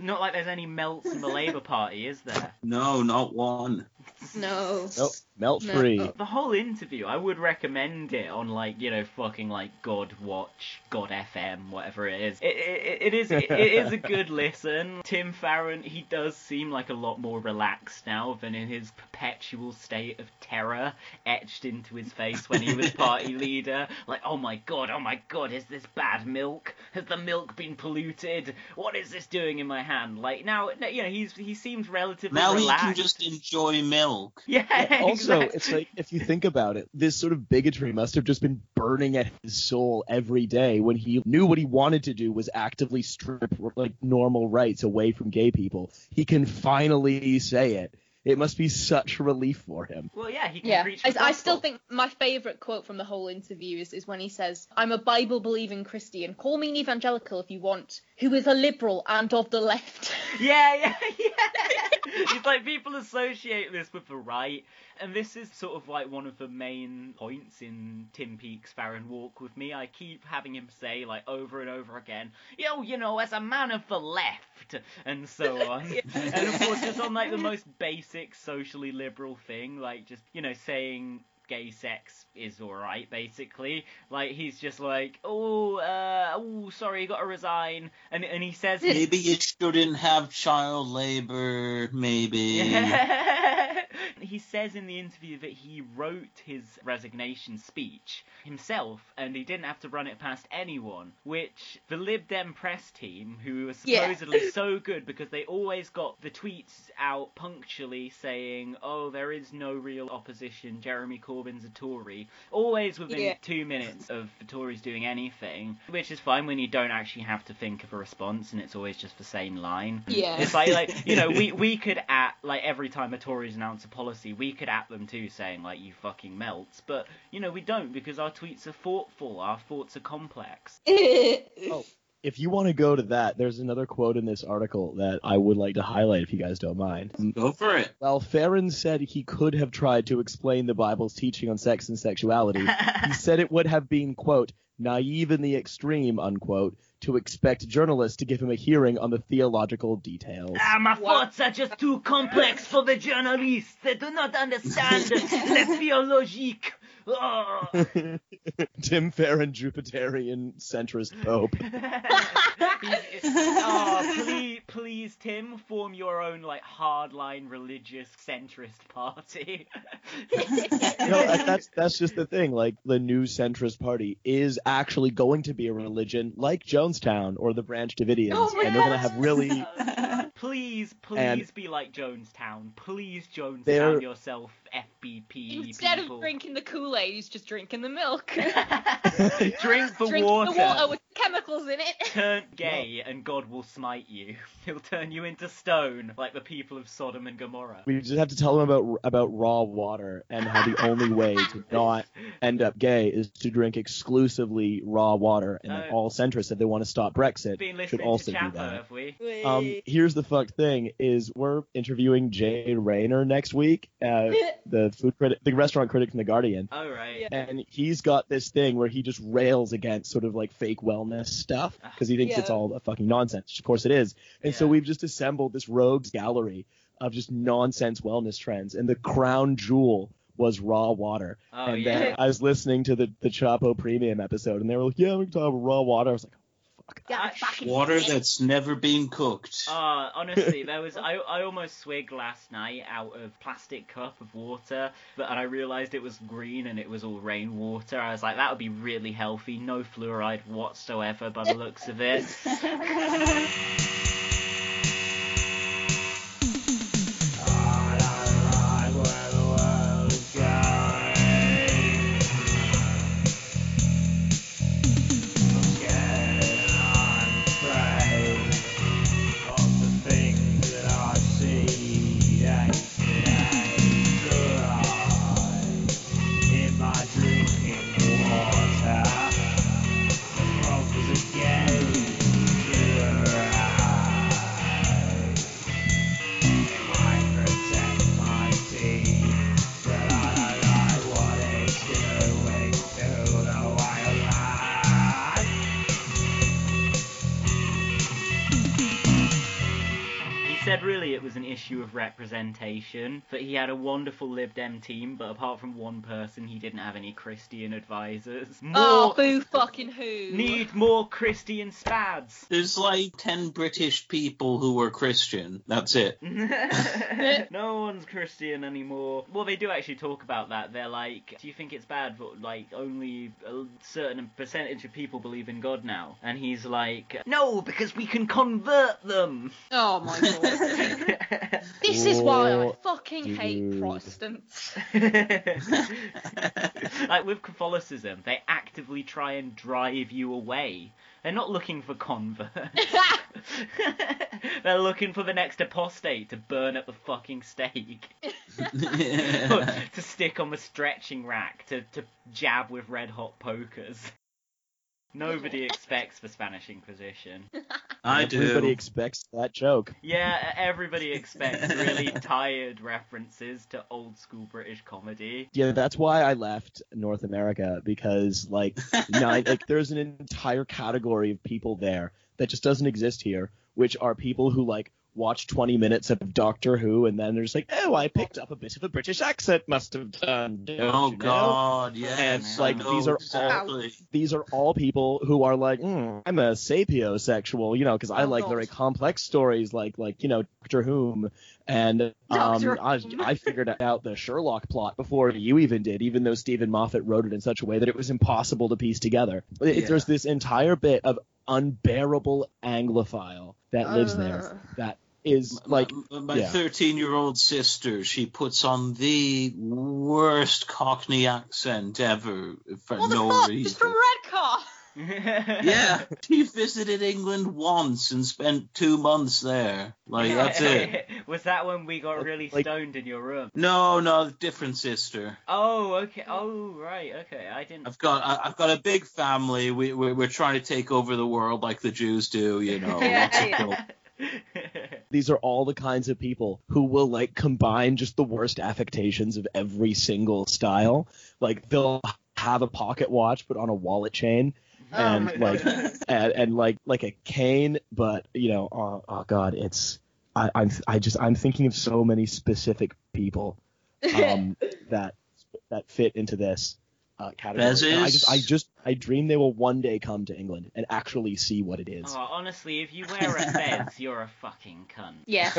Not like there's any melts in the Labour Party, is there? No, not one. No. Nope. Melt free. The whole interview, I would recommend it on, like, you know, fucking, like, God Watch, God FM, whatever it is. It is a good listen. Tim Farron, he does seem like a lot more relaxed now than in his perpetual state of terror etched into his face when he was party leader. Like, oh my god, is this bad milk? Has the milk been polluted? What is this doing in my hand? Like, now, you know, he seems relatively relaxed. Now he can just enjoy milk. Yeah. Also, it's like, if you think about it, this sort of bigotry must have just been burning at his soul every day when he knew what he wanted to do was actively strip, like, normal rights away from gay people. He can finally say it. It must be such relief for him. Well, yeah, he can preach. I still think my favourite quote from the whole interview is when he says, I'm a Bible-believing Christian. Call me an evangelical if you want, who is a liberal and of the left. Yeah. It's like people associate this with the right, and this is sort of like one of the main points in Tim Peake's Farron Walk With Me. I keep having him say, like, over and over again, yo, you know, as a man of the left, and so on. And of course, just on, like, the most basic socially liberal thing, like, just, you know, saying gay sex is alright, basically. Like, he's just like, sorry, gotta resign. And he says... Maybe you shouldn't have child labour, maybe. He says in the interview that he wrote his resignation speech himself, and he didn't have to run it past anyone, which the Lib Dem press team, who were supposedly so good because they always got the tweets out punctually saying, oh, there is no real opposition, Jeremy Corbyn's a Tory, always within 2 minutes of the Tories doing anything, which is fine when you don't actually have to think of a response and it's always just the same line. Yeah. It's like, you know, we could at, like, every time a Tory's announced a policy, we could at them too, saying, like, you fucking melts, but, you know, we don't, because our tweets are thoughtful, our thoughts are complex. Oh, if you want to go to that, there's another quote in this article that I would like to highlight if you guys don't mind. Go for it. While Farron said he could have tried to explain the Bible's teaching on sex and sexuality, he said it would have been, quote, naive in the extreme, unquote, to expect journalists to give him a hearing on the theological details. My thoughts are just too complex for the journalists. They do not understand the theologique Tim Farron, Jupiterian centrist pope. Please, Tim, form your own like hardline religious centrist party. No, that's just the thing. Like the new centrist party is actually going to be a religion, like Jonestown or the Branch Davidians, they're going to have really. Please be like Jonestown. Please Jonestown yourself, FBP. Instead people. Of drinking the Kool-Aid, he's just drinking the milk. Drink water. The water with chemicals in it. Turn gay and God will smite you. He'll turn you into stone, like the people of Sodom and Gomorrah. We just have to tell him about raw water and how the only way to not end up gay is to drink exclusively raw water. And then all centrists, if they want to stop Brexit, should also do that. Have we? Here's the fucked thing: is we're interviewing Jay Rayner next week, the food critic, the restaurant critic from The Guardian. Oh right. Yeah. And he's got this thing where he just rails against sort of like fake wellness stuff because he thinks it's all a fucking nonsense. Which of course it is. And so we've just assembled this rogues gallery of just nonsense wellness trends, and the crown jewel was raw water. Oh, and then I was listening to the Chapo Premium episode, and they were like, "Yeah, we can talk about raw water." I was like. Water that's never been cooked. Honestly, there was I almost swigged last night out of plastic cup of water, and I realised it was green and it was all rainwater. I was like, that would be really healthy, no fluoride whatsoever by the looks of it. Of representation, but he had a wonderful Lib Dem team, but apart from one person, he didn't have any Christian advisors. Boo fucking who? Need more Christian spads. There's like 10 British people who were Christian. That's it. No one's Christian anymore. Well, they do actually talk about that. They're like, do you think it's bad but like only a certain percentage of people believe in God now? And he's like, no, because we can convert them. Oh my God. This is why I fucking hate Protestants. Like with Catholicism, they actively try and drive you away. They're not looking for converts. They're looking for the next apostate to burn at the fucking stake. To stick on the stretching rack, to jab with red hot pokers. Nobody expects the Spanish Inquisition. I do. Everybody expects that joke. Yeah, everybody expects really tired references to old school British comedy. Yeah, that's why I left North America, because like there's an entire category of people there that just doesn't exist here, which are people who like watch 20 minutes of Doctor Who, and then they're just like, oh, I picked up a bit of a British accent, must have done. Oh, God, yeah. And like, these are all people who are like, I'm a sapiosexual, you know, because I like very complex stories like you know, Doctor Who, and I figured out the Sherlock plot before you even did, even though Stephen Moffat wrote it in such a way that it was impossible to piece together. There's this entire bit of unbearable Anglophile that lives there that is like my 13-year-old sister. She puts on the worst Cockney accent ever for reason. She's from Redcar. Yeah, she visited England once and spent 2 months there. Like, that's it. Was that when we got really stoned in your room? No, different sister. Oh, okay. Oh, right. Okay, I didn't. I've got a big family. We're trying to take over the world like the Jews do. You know. These are all the kinds of people who will like combine just the worst affectations of every single style. Like they'll have a pocket watch, but on a wallet chain. And like a cane, but you know, oh god, it's I'm thinking of so many specific people that fit into this. category. I dream they will one day come to England and actually see what it is. Oh, honestly, if you wear a fez, you're a fucking cunt. Yeah.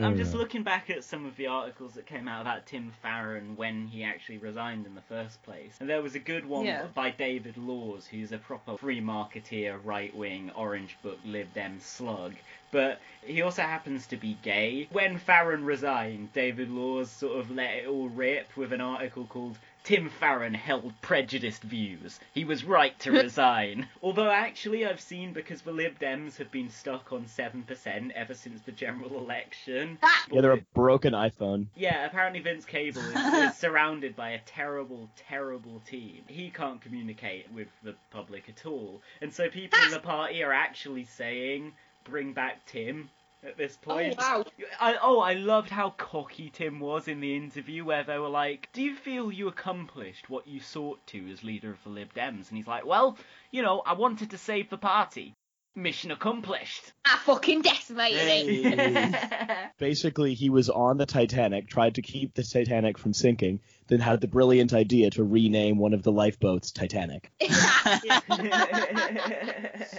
I'm just looking back at some of the articles that came out about Tim Farron when he actually resigned in the first place. And there was a good one by David Laws, who's a proper free marketeer, right-wing, Orange Book, Lib Dem slug. But he also happens to be gay. When Farron resigned, David Laws sort of let it all rip with an article called Tim Farron held prejudiced views. He was right to resign. Although actually I've seen, because the Lib Dems have been stuck on 7% ever since the general election. Yeah, they're a broken iPhone. Yeah, apparently Vince Cable is surrounded by a terrible, terrible team. He can't communicate with the public at all. And so people in the party are actually saying, bring back Tim. At this point. Oh, wow. I loved how cocky Tim was in the interview where they were like, do you feel you accomplished what you sought to as leader of the Lib Dems? And he's like, well, you know, I wanted to save the party. Mission accomplished. I fucking decimated it. Basically, he was on the Titanic, tried to keep the Titanic from sinking, then had the brilliant idea to rename one of the lifeboats Titanic.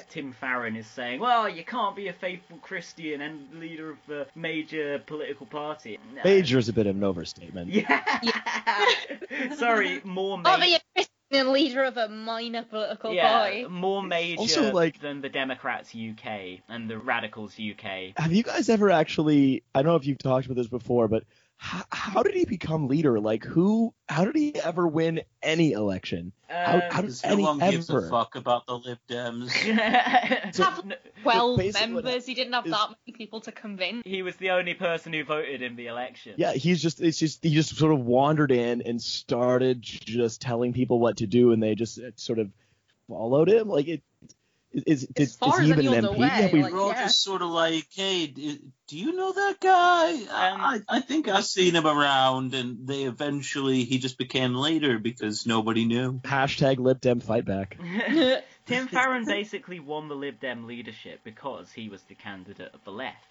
Tim Farron is saying, well, you can't be a faithful Christian and leader of a major political party. No. Major is a bit of an overstatement. Yeah. Sorry, more major. The leader of a minor political party. More major also, than the Democrats UK and the Radicals UK. Have you guys ever actually, I don't know if you've talked about this before, but how did he become leader? How did he ever win any election? How does anyone gives a fuck about the Lib Dems? So, 12 members. He didn't have that many people to convince. He was the only person who voted in the election. Yeah, he just sort of wandered in and started just telling people what to do, and they just sort of followed him. Is he even an MP? We're all just sort of like, hey, do you know that guy? I think I've seen him around, and he just became later because nobody knew. Hashtag Lib Dem fight back. Tim Farron basically won the Lib Dem leadership because he was the candidate of the left.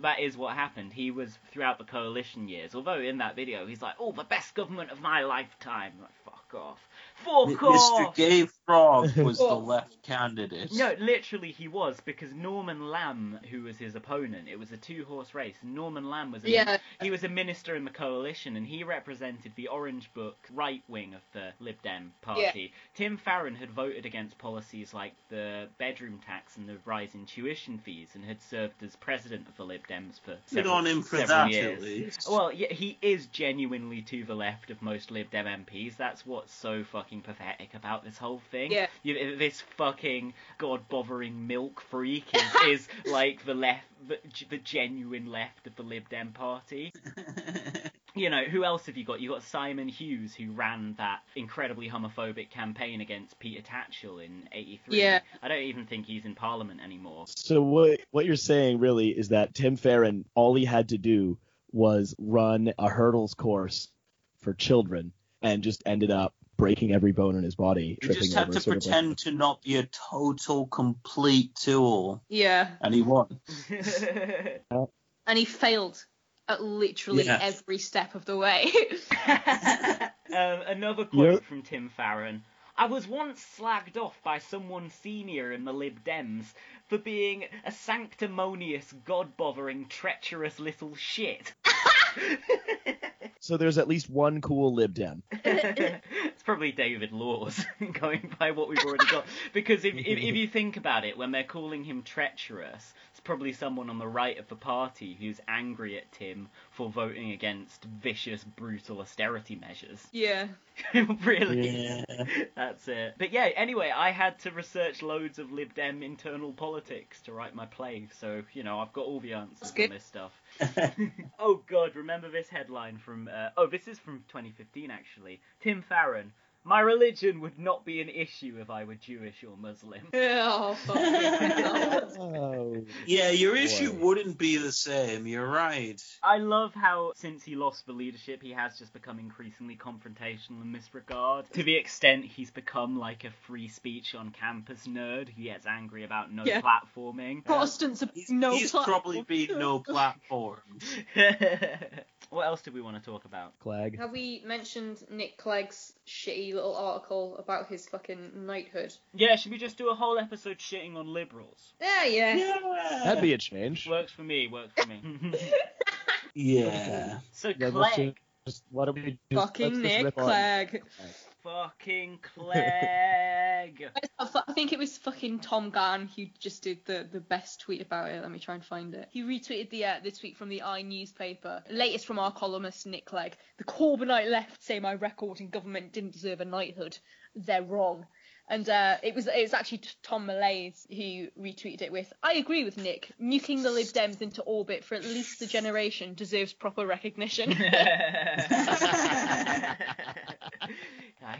That is what happened. He was throughout the coalition years, although in that video he's like, oh, the best government of my lifetime. Like, fuck off. Fuck off! Mr. Gay Frog was the left candidate. No, literally he was, because Norman Lamb, who was his opponent, it was a 2-horse race. Norman Lamb was he was a minister in the coalition, and he represented the Orange Book right wing of the Lib Dem party. Yeah. Tim Farron had voted against policies like the bedroom tax and the rise in tuition fees, and had served as president of the Lib Dems for several years. At least. Well, yeah, he is genuinely to the left of most Lib Dem MPs. That's what's so fucking pathetic about this whole thing. Yeah. This fucking god-bothering milk freak is like the left, the genuine left of the Lib Dem party. You know, who else have you got? You got Simon Hughes, who ran that incredibly homophobic campaign against Peter Tatchell in 1983. Yeah. I don't even think he's in Parliament anymore. So what you're saying really is that Tim Farron, all he had to do was run a hurdles course for children and just ended up breaking every bone in his body. You just have to pretend to not be a total, complete tool. Yeah. And he won. And he failed at literally every step of the way. Another quote from Tim Farron. I was once slagged off by someone senior in the Lib Dems for being a sanctimonious, god-bothering, treacherous little shit. So there's at least one cool Lib Dem. It's probably David Laws, going by what we've already got. Because if you think about it, when they're calling him treacherous, it's probably someone on the right of the party who's angry at Tim for voting against vicious, brutal austerity measures. Yeah. Really? Yeah. That's it. But yeah, anyway, I had to research loads of Lib Dem internal politics to write my play, so, you know, I've got all the answers on this stuff. Oh god, remember this headline from this is from 2015 actually. Tim Farron, my religion would not be an issue if I were Jewish or Muslim. Oh, yeah, your issue wouldn't be the same, you're right. I love how, since he lost the leadership, he has just become increasingly confrontational in this regard. To the extent he's become like a free speech on campus nerd who gets angry about no-platforming. Protestants are no-platform. He's probably been no-platformed. What else did we want to talk about? Clegg. Have we mentioned Nick Clegg's shitty little article about his fucking knighthood? Yeah, should we just do a whole episode shitting on liberals? Yeah. That'd be a change. Works for me. Yeah. So yeah, Clegg. Fucking Clegg. I think it was fucking Tom Gann who just did the best tweet about it. Let me try and find it. He retweeted the tweet from the I newspaper. Latest from our columnist, Nick Clegg. The Corbynite left say my record in government didn't deserve a knighthood. They're wrong. And it was actually Tom Malaise who retweeted it with, I agree with Nick. Nuking the Lib Dems into orbit for at least a generation deserves proper recognition.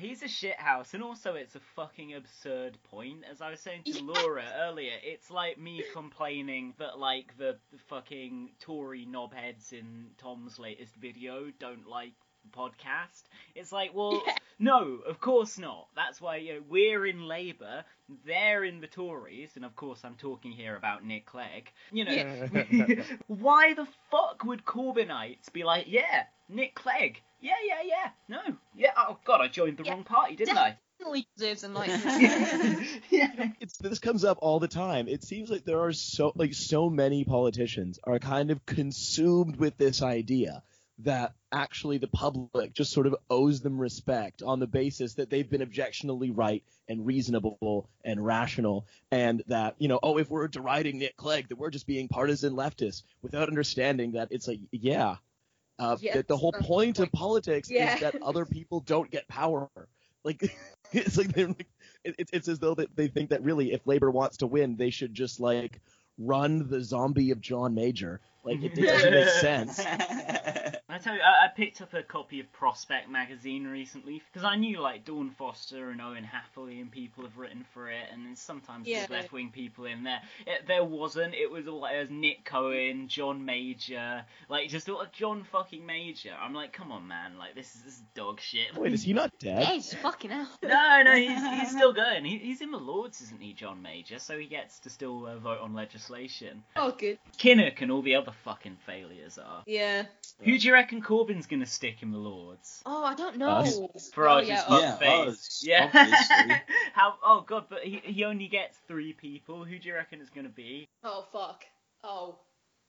He's a shithouse, and also it's a fucking absurd point. As I was saying to Laura earlier, it's like me complaining that, like, the fucking Tory knobheads in Tom's latest video don't like podcast. It's like, well, no, of course not. That's why, you know, we're in Labour, they're in the Tories, and of course I'm talking here about Nick Clegg. You know, why the fuck would Corbynites be like, yeah, Nick Clegg, yeah, no, yeah, oh god, I joined the wrong party, didn't I? Definitely deserves a nice. Yeah. This comes up all the time. It seems like there are so many politicians are kind of consumed with this idea that actually the public just sort of owes them respect on the basis that they've been objectionably right and reasonable and rational, and that, you know, if we're deriding Nick Clegg, that we're just being partisan leftists without understanding that it's like, that the whole point of politics is that other people don't get power. Like, it's like it's as though they think that really if Labour wants to win, they should just like run the zombie of John Major. Like, it doesn't make sense. I tell you, I picked up a copy of Prospect magazine recently because I knew like Dawn Foster and Owen Hathaway and people have written for it, and there's sometimes left wing people in there. It was all like Nick Cohen, John Major, like just all John fucking Major. I'm like, come on, man, like this is dog shit. Wait, is he not dead? Yeah, he's fucking out. No, he's still going. He's in the Lords, isn't he, John Major? So he gets to still vote on legislation. Oh, good. Kinnock and all the other fucking failures are. Yeah. Who do you reckon Corbyn's gonna stick in the Lords? Oh, I don't know. Farage, obviously. Oh god, but he only gets 3 people. Who do you reckon it's gonna be? Oh fuck. Oh.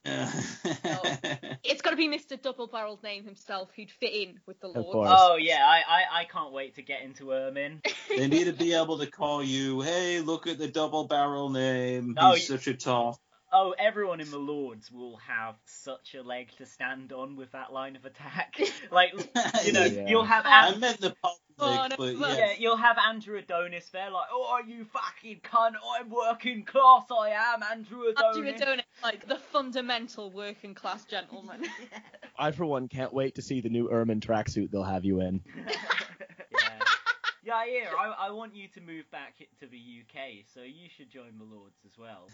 It's got to be Mr. Double-Barreled Name himself, who'd fit in with the Lords. Oh yeah, I can't wait to get into Ermin. They need to be able to call you, hey, look at the Double-Barrel Name. He's such a toff. Oh, everyone in the Lords will have such a leg to stand on with that line of attack. Like, you know, you'll have... I meant the public, but yeah, you'll have Andrew Adonis there, like, oh, you fucking cunt, I'm working class, I am Andrew Adonis. Andrew Adonis, like, the fundamental working class gentleman. I, for one, can't wait to see the new Ermine tracksuit they'll have you in. Yair, I want you to move back to the UK, so you should join the Lords as well.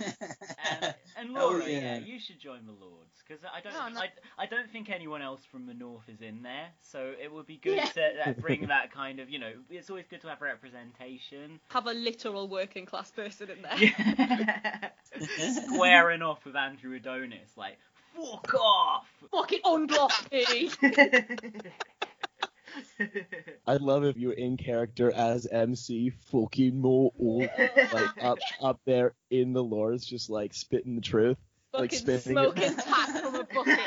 And Laura, you should join the Lords, because I don't think anyone else from the North is in there, so it would be good to bring that kind of, you know, it's always good to have representation. Have a literal working class person in there. Yeah. Squaring off with Andrew Adonis, like, fuck off! Fucking unblock me! I'd love if you were in character as MC fucking more like up there in the Lords, just like spitting the truth, fucking like spitting smoking tack from a bucket.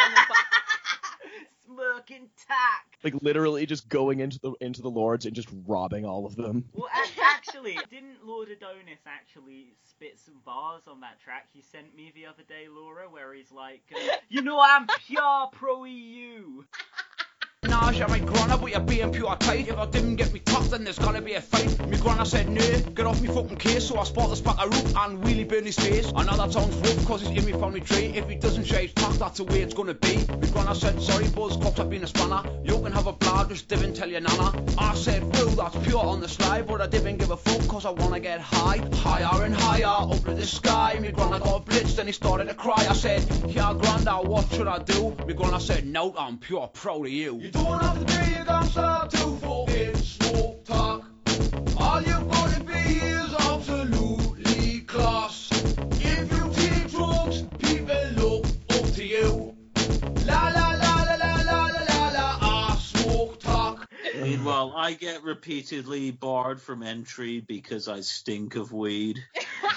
Smoking tack. Like literally just going into the Lords and just robbing all of them. Well, actually, didn't Lord Adonis actually spit some bars on that track he sent me the other day, Laura, where he's like, you know, I'm pure pro EU. I might grown up with your being pure tight. If I didn't get me top, then there's gonna be a fight. Me grandma said, no, get off me fucking case. So I spot the spot of root and really burn his face. I know that sounds rough, cause he's in me family tree. If he doesn't shave top, that's the way it's gonna be. Me grandma said, sorry, boys, cops have been a spanner. You can have a blood, just didn't tell your nana. I said, well, that's pure on the slide, but I didn't give a fuck, cause I wanna get high. Higher and higher, up to the sky. Me grandma got blitzed and he started to cry. I said, yeah, granda, what should I do? Me grandma said, no, I'm pure pro to you. You don't have to be a gangster to fall in smoke talk. All you're gonna be is absolutely class. If you take drugs, people look up to you. La la la la la la. I get repeatedly barred from entry because I stink of weed.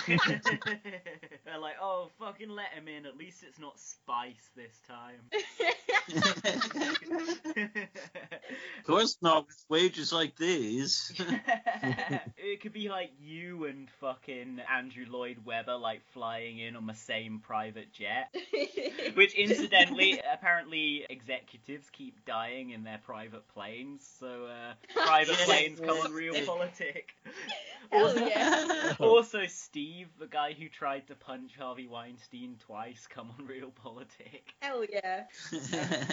They're like, oh, fucking let him in. At least it's not spice this time. Of course not, with wages like these. It could be like you and fucking Andrew Lloyd Webber, like, flying in on the same private jet. Which, incidentally, apparently executives keep dying in their private planes, so private planes come on RealPolitik. Also, yeah. Also, Steve, the guy who tried to punch Harvey Weinstein twice, come on RealPolitik. Hell yeah.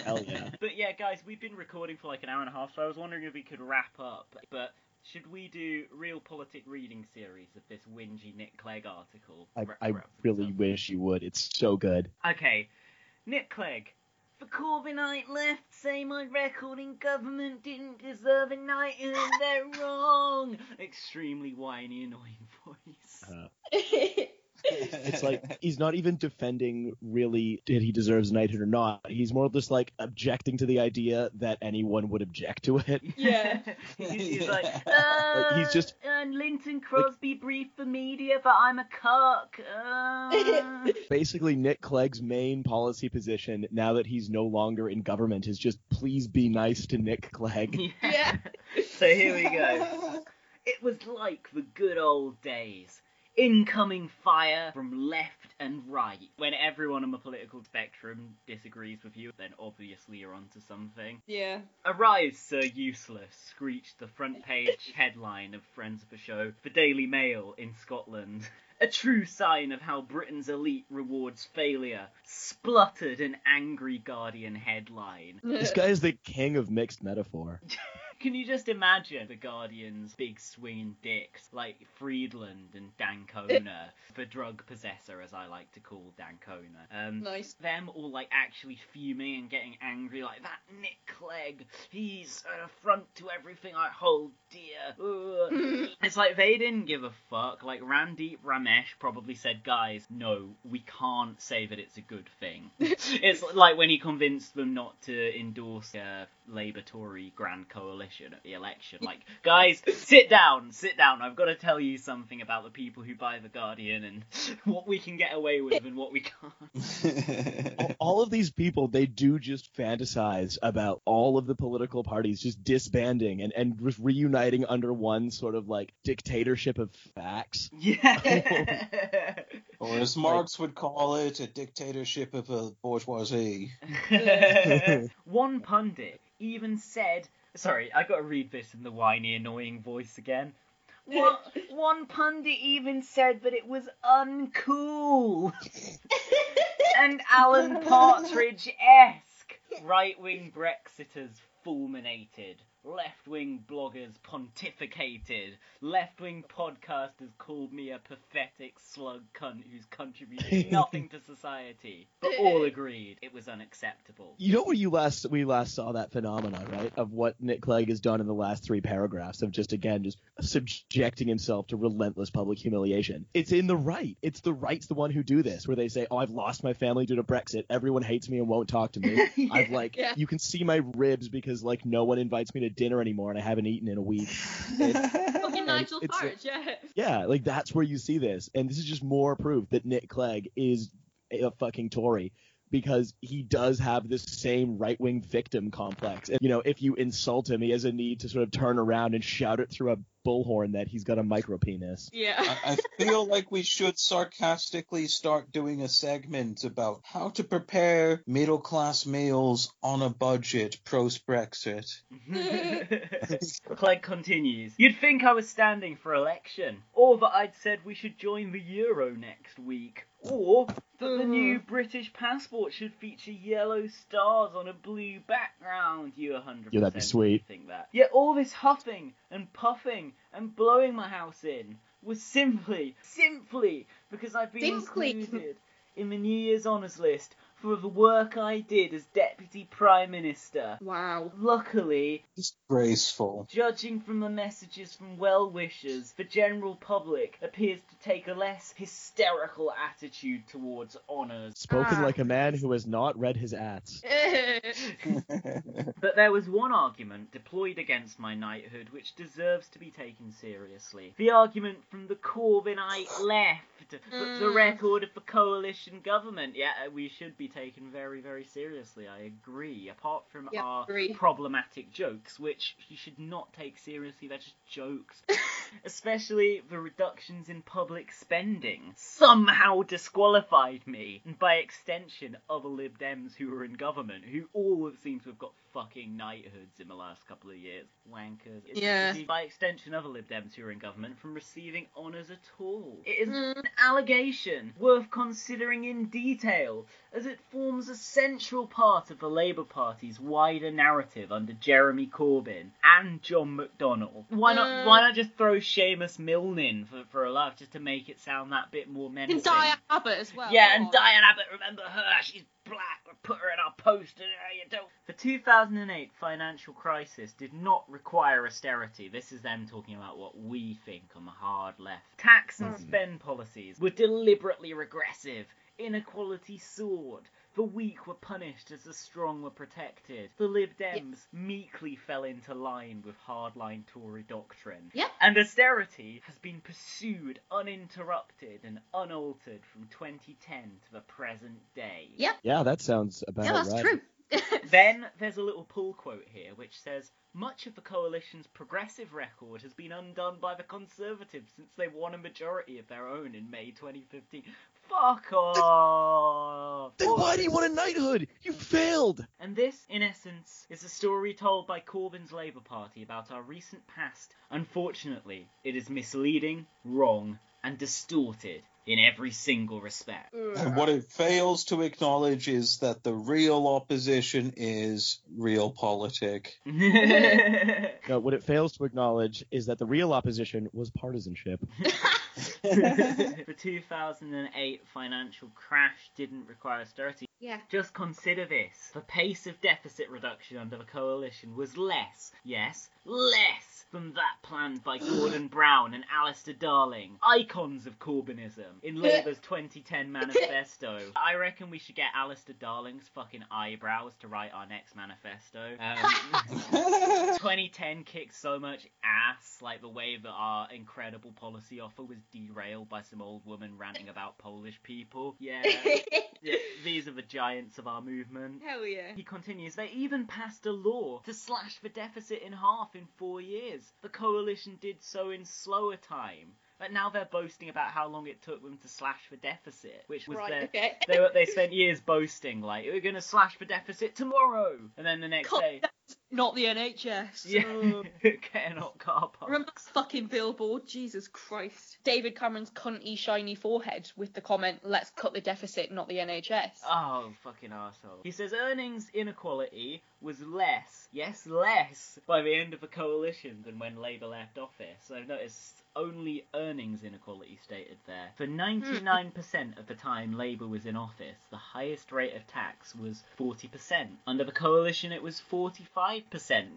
Hell yeah. But yeah, guys, we've been recording for like an hour and a half, so I was wondering if we could wrap up, but... should we do RealPolitik reading series of this whingy Nick Clegg article? I really wish you would. It's so good. Okay. Nick Clegg. The Corbynite left say my record in government didn't deserve a night and they're wrong. Extremely whiny, annoying voice. It's like he's not even defending really did he deserve knighthood or not. He's more just like objecting to the idea that anyone would object to it. Yeah. He's like, like he's just Linton Crosby like, briefed the media but I'm a cuck. Basically Nick Clegg's main policy position now that he's no longer in government is just please be nice to Nick Clegg. Yeah. So here we go. It was like the good old days. Incoming fire from left and right. When everyone on the political spectrum disagrees with you, then obviously you're onto something. Yeah. Arise, Sir Useless, screeched the front page headline of Friends of the Show, the Daily Mail in Scotland. A true sign of how Britain's elite rewards failure, spluttered an angry Guardian headline. This guy is the king of mixed metaphor. Can you just imagine the Guardian's big swinging dicks, like Friedland and Dancona, the drug possessor, as I like to call Dancona. Nice. Them all, like, actually fuming and getting angry, like, that Nick Clegg, he's an affront to everything I hold dear. It's like, they didn't give a fuck. Like, Randeep Ramesh probably said, guys, no, we can't say that it's a good thing. It's like when he convinced them not to endorse a Labour-Tory Grand Coalition at the election. Like, guys, sit down, I've got to tell you something about the people who buy The Guardian and what we can get away with and what we can't. All of these people, they do just fantasize about all of the political parties just disbanding and just reuniting under one sort of, like, dictatorship of facts. Yeah. Or as Marx would call it, a dictatorship of a bourgeoisie. One pundit even said... Sorry, I gotta read this in the whiny, annoying voice again. One pundit even said that it was uncool. And Alan Partridge-esque. Right-wing Brexiters fulminated. Left-wing bloggers pontificated. Left-wing podcasters called me a pathetic slug cunt who's contributed nothing to society. But all agreed it was unacceptable. You know where we last saw that phenomena, right? Of what Nick Clegg has done in the last three paragraphs of just, again, just subjecting himself to relentless public humiliation. It's in the right. It's the right's the one who do this, where they say, oh, I've lost my family due to Brexit. Everyone hates me and won't talk to me. Yeah, I've you can see my ribs because, like, no one invites me to dinner anymore and I haven't eaten in a week. Fucking Nigel Farage, yeah. Yeah, like that's where you see this. And this is just more proof that Nick Clegg is a fucking Tory because he does have this same right-wing victim complex. And, you know, if you insult him, he has a need to sort of turn around and shout it through a bullhorn that he's got a micropenis. Yeah. I feel like we should sarcastically start doing a segment about how to prepare middle-class meals on a budget post-Brexit. Clegg continues. You'd think I was standing for election, or that I'd said we should join the Euro next week, or that the new British passport should feature yellow stars on a blue background. You 100%. Yeah, that'd be sweet. Think that. Yeah, all this huffing and puffing and blowing my house in was simply because I've been included in the New Year's Honours list for the work I did as Deputy Prime Minister. Wow. Luckily, disgraceful. Judging from the messages from well-wishers, the general public appears to take a less hysterical attitude towards honours. Spoken like a man who has not read his ads. But there was one argument deployed against my knighthood which deserves to be taken seriously. The argument from the Corbynite left that the record of the coalition government, we should be taken very, very seriously. I agree. Apart from our problematic jokes, which you should not take seriously, they're just jokes. Especially the reductions in public spending somehow disqualified me, and by extension other Lib Dems who were in government, who all seem to have got fucking knighthoods in the last couple of years. Wankers. By extension other Lib Dems who were in government from receiving honours at all. It is an allegation worth considering in detail, as it forms a central part of the Labour Party's wider narrative under Jeremy Corbyn and John McDonnell. Why not just throw Seamus Milne in for a laugh, just to make it sound that bit more menacing? And Diane Abbott as well. Yeah, and Diane Abbott, remember her? She's black. We'll put her in our poster. The 2008 financial crisis did not require austerity. This is them talking about what we think on the hard left. Tax and spend policies were deliberately regressive. Inequality soared. The weak were punished as the strong were protected. The Lib Dems meekly fell into line with hardline Tory doctrine. Yep. And austerity has been pursued uninterrupted and unaltered from 2010 to the present day. Yep. Yeah, that sounds about right. Yeah, that's true. Then there's a little pull quote here which says, much of the coalition's progressive record has been undone by the Conservatives since they won a majority of their own in May 2015. Fuck off! Then why do you want a knighthood? You failed! And this, in essence, is a story told by Corbyn's Labour Party about our recent past. Unfortunately, it is misleading, wrong, and distorted in every single respect. And what it fails to acknowledge is that the real opposition is RealPolitik. No, what it fails to acknowledge is that the real opposition was partisanship. The 2008 financial crash didn't require austerity. Yeah. Just consider this. The pace of deficit reduction under the coalition was less, less than that planned by Gordon Brown and Alistair Darling, icons of Corbynism, in Labour's 2010 manifesto. I reckon we should get Alistair Darling's fucking eyebrows to write our next manifesto. 2010 kicked so much ass, like the way that our incredible policy offer was derailed by some old woman ranting about Polish people. Yeah, these are the giants of our movement. Hell yeah. He continues, they even passed a law to slash the deficit in half in 4 years. The coalition did so in slower time. But now they're boasting about how long it took them to slash the deficit, which was they spent years boasting, like, we're going to slash the deficit tomorrow. And then the next day... Not the NHS. Yeah. Not car parks. Remember that fucking billboard? Jesus Christ. David Cameron's cunty shiny forehead with the comment, let's cut the deficit, not the NHS. Oh, fucking arsehole. He says earnings inequality was less by the end of the coalition than when Labour left office. I've noticed only earnings inequality stated there. For 99% of the time Labour was in office, the highest rate of tax was 40%. Under the coalition, it was 45%.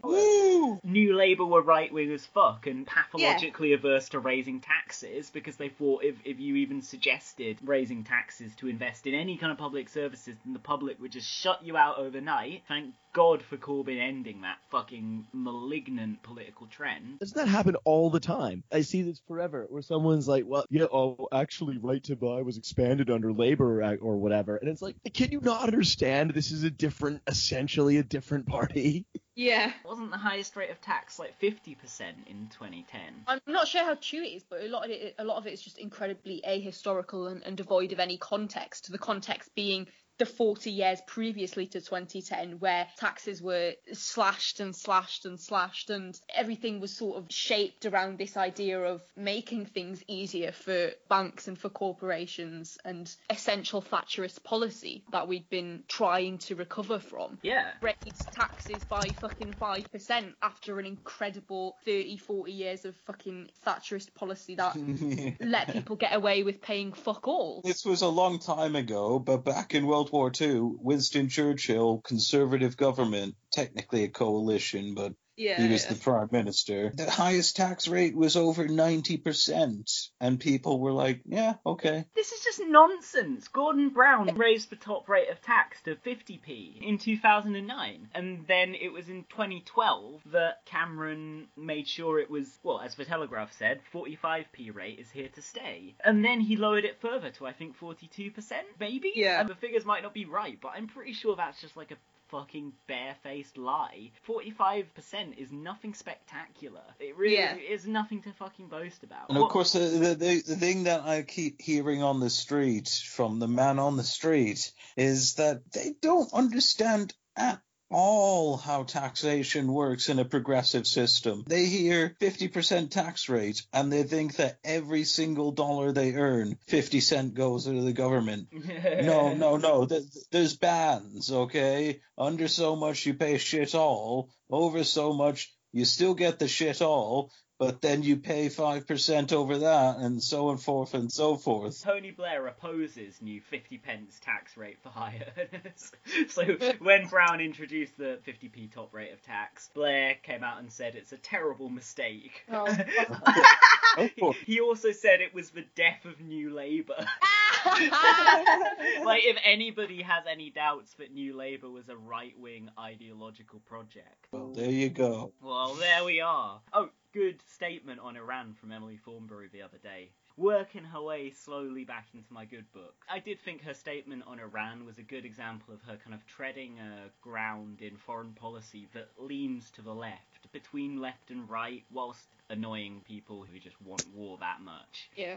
Woo! New Labour were right-wing as fuck and pathologically averse to raising taxes because they thought if you even suggested raising taxes to invest in any kind of public services, then the public would just shut you out overnight. Thank God for Corbyn ending that fucking malignant political trend. Doesn't that happen all the time? I see this forever, where someone's like, well, actually right to buy was expanded under Labour or whatever. And it's like, can you not understand this is essentially a different party? Yeah. It wasn't the highest rate of tax, like 50% in 2010. I'm not sure how true it is, but a lot of it is just incredibly ahistorical and devoid of any context. The context being the 40 years previously to 2010 where taxes were slashed and everything was sort of shaped around this idea of making things easier for banks and for corporations and essential Thatcherist policy that we'd been trying to recover from. Yeah. Raised taxes by fucking 5% after an incredible 30-40 years of fucking Thatcherist policy that let people get away with paying fuck all. This was a long time ago, but back in World World War II, Winston Churchill, conservative government, technically a coalition, but he was the prime minister. The highest tax rate was over 90%, and people were like, yeah, okay. This is just nonsense. Gordon Brown raised the top rate of tax to 50p in 2009, and then it was in 2012 that Cameron made sure it was, well, as the Telegraph said, 45p rate is here to stay. And then he lowered it further to, I think, 42%, maybe? Yeah. And the figures might not be right, but I'm pretty sure that's just like a fucking barefaced lie. 45% is nothing spectacular. It really is nothing to fucking boast about. And of course, the thing that I keep hearing on the street from the man on the street is that they don't understand at all how taxation works in a progressive system. They hear 50% tax rate and they think that every single dollar they earn, 50 cent goes to the government. No. There's bands, okay? Under so much you pay shit all, over so much you still get the shit all, but then you pay 5% over that, and so on forth and so forth. Tony Blair opposes new 50 pence tax rate for high earners. So when Brown introduced the 50p top rate of tax, Blair came out and said it's a terrible mistake. Oh. He also said it was the death of New Labour. Like, if anybody has any doubts that New Labour was a right-wing ideological project. Well, there you go. Well, there we are. Oh, good statement on Iran from Emily Thornberry the other day. Working her way slowly back into my good book. I did think her statement on Iran was a good example of her kind of treading a ground in foreign policy that leans to the left, between left and right, whilst annoying people who just want war that much. Yeah.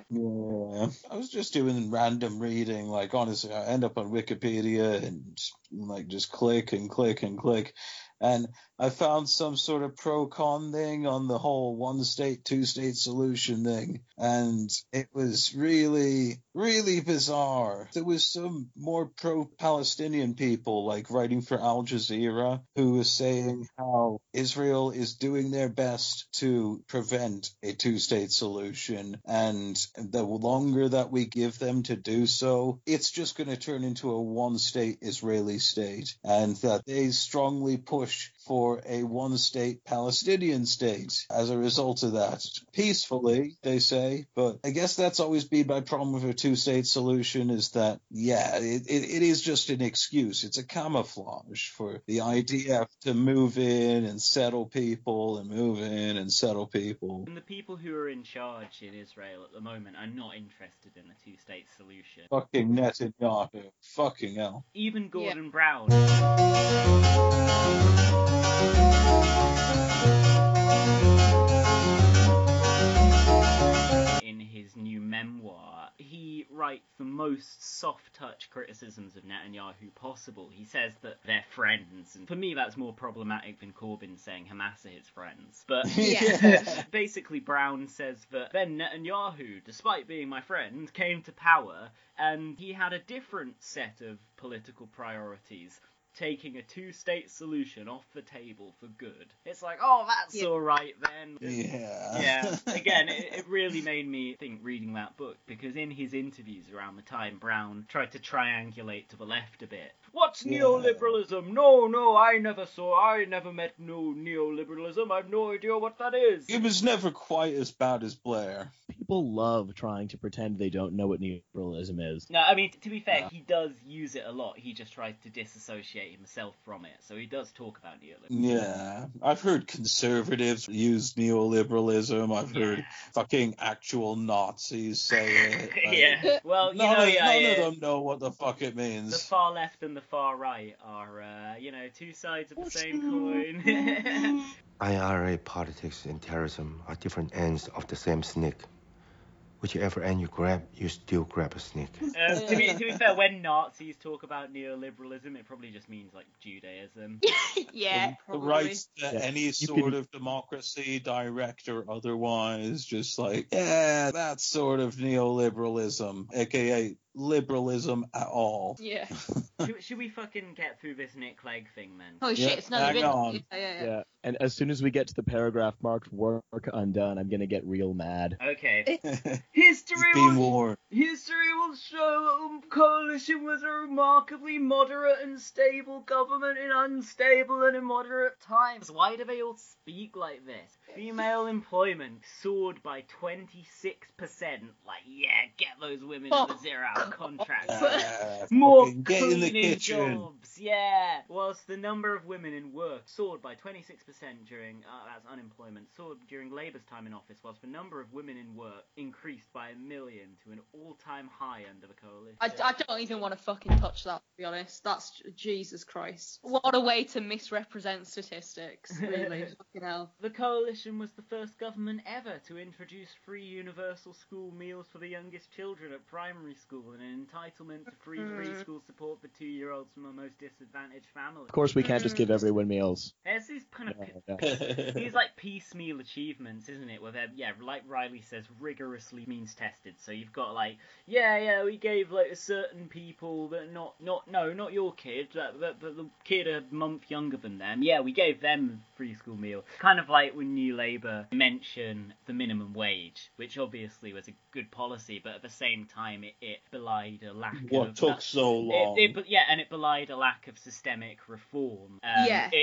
I was just doing random reading. Like, honestly, I end up on Wikipedia and, like, just click. And I found some sort of pro-con thing on the whole one-state, two-state solution thing. And it was really, really bizarre. There was some more pro-Palestinian people, like, writing for Al Jazeera, who was saying how Israel is doing their best to prevent a two-state solution. And the longer that we give them to do so, it's just going to turn into a one-state Israeli state. And that they strongly push for a one-state Palestinian state as a result of that. Peacefully, they say, but I guess that's always been my problem with a two-state solution, is that, it is just an excuse. It's a camouflage for the IDF to move in and settle people and move in and settle people. And the people who are in charge in Israel at the moment are not interested in a two-state solution. Fucking Netanyahu. Fucking hell. Even Gordon Brown. In his new memoir, he writes the most soft-touch criticisms of Netanyahu possible. He says that they're friends, and for me that's more problematic than Corbyn saying Hamas are his friends. But basically Brown says that then Netanyahu, despite being my friend, came to power, and he had a different set of political priorities, taking a two-state solution off the table for good. It's like, oh, that's all right then. Yeah. Again, it really made me think reading that book, because in his interviews around the time, Brown tried to triangulate to the left a bit. What's neoliberalism? No, I never met no neoliberalism. I've no idea what that is. It was never quite as bad as Blair. People love trying to pretend they don't know what neoliberalism is. No, I mean, to be fair, he does use it a lot. He just tries to disassociate himself from it, so he does talk about neoliberalism. Yeah, I've heard conservatives use neoliberalism. I've heard fucking actual Nazis say it. None of them know what the fuck it means. The far left and the far right are, two sides of the same coin. IRA politics and terrorism are different ends of the same snake. Whichever end you grab, you still grab a snake. To be fair, when Nazis talk about neoliberalism, it probably just means, like, Judaism. The rights to any sort of democracy, direct or otherwise, just like, that's sort of neoliberalism, a.k.a. liberalism at all. Yeah. Should we fucking get through this Nick Clegg thing, then? Oh, shit, it's not even... Yeah. And as soon as we get to the paragraph marked work undone, I'm going to get real mad. Okay. History will show that coalition was a remarkably moderate and stable government in unstable and immoderate times. Why do they all speak like this? Female employment soared by 26%. Like, yeah, get those women in the zero-hour contracts. More cleaning jobs. Yeah. Whilst the number of women in work soared by 26% during that's unemployment, soared during Labour's time in office, whilst the number of women in work increased by 1 million to an all-time high under the coalition. I don't even want to fucking touch that, to be honest. That's Jesus Christ. What a way to misrepresent statistics, really. Fucking hell. The coalition was the first government ever to introduce free universal school meals for the youngest children at primary school and an entitlement to free preschool support for 2-year-olds from the most disadvantaged families. Of course, we can't just give everyone meals. There's these kind of these like piecemeal achievements, isn't it? Where they're, like Riley says, rigorously means tested. So you've got like, we gave like a certain people, but not your kid, but the kid a month younger than them. Yeah, we gave them a free school meal. Kind of like when New Labour mentioned the minimum wage, which obviously was a good policy, but at the same time it belied a lack of... What took so long? And it belied a lack of systemic reform.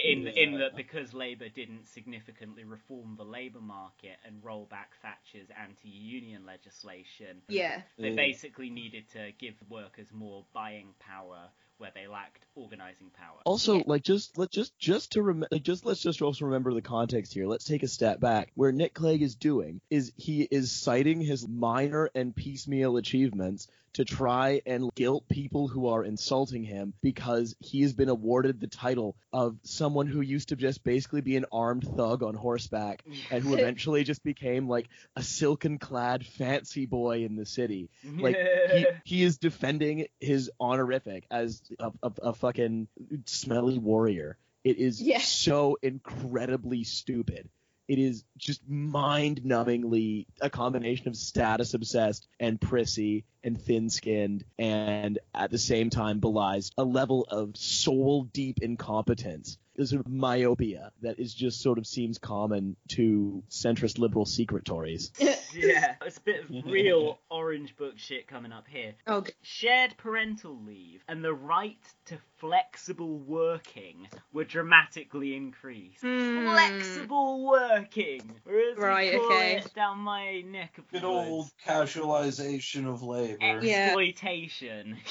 In that because Labour didn't significantly reform the labour market and roll back Thatcher's anti-union legislation, they basically needed to give workers more buying power where they lacked organising power. Also, let's just also remember the context here. Let's take a step back. Where Nick Clegg is doing is he is citing his minor and piecemeal achievements to try and guilt people who are insulting him because he has been awarded the title of someone who used to just basically be an armed thug on horseback and who eventually just became like a silken-clad fancy boy in the city. Like he is defending his honorific as a fucking smelly warrior. It is so incredibly stupid. It is just mind-numbingly a combination of status-obsessed and prissy and thin-skinned, and at the same time belies a level of soul-deep incompetence, this sort of myopia that is just sort of seems common to centrist liberal secretaries. Yeah, it's a bit of real Orange Book shit coming up here. Okay. Shared parental leave and the right to flexible working were dramatically increased. Flexible working! Whereas it down my neck of the old casualization of labor. Exploitation. Like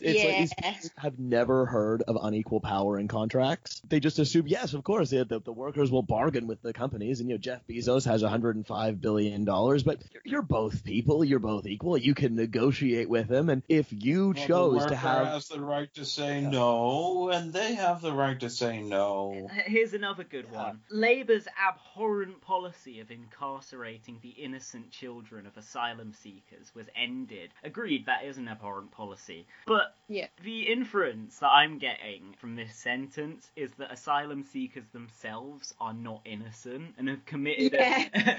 these people have never heard of unequal power in contracts. They just assume, yes, of course, the workers will bargain with the companies, and Jeff Bezos has $105 billion. But you're both people. You're both equal. You can negotiate with them, and if you chose to have, the worker has the right to say no, and they have the right to say no. Here's another good one: Labour's abhorrent policy of incarcerating the innocent children of asylum seekers was ended. Agreed, that is an abhorrent policy. But the inference that I'm getting from this sentence is that asylum seekers themselves are not innocent and have committed a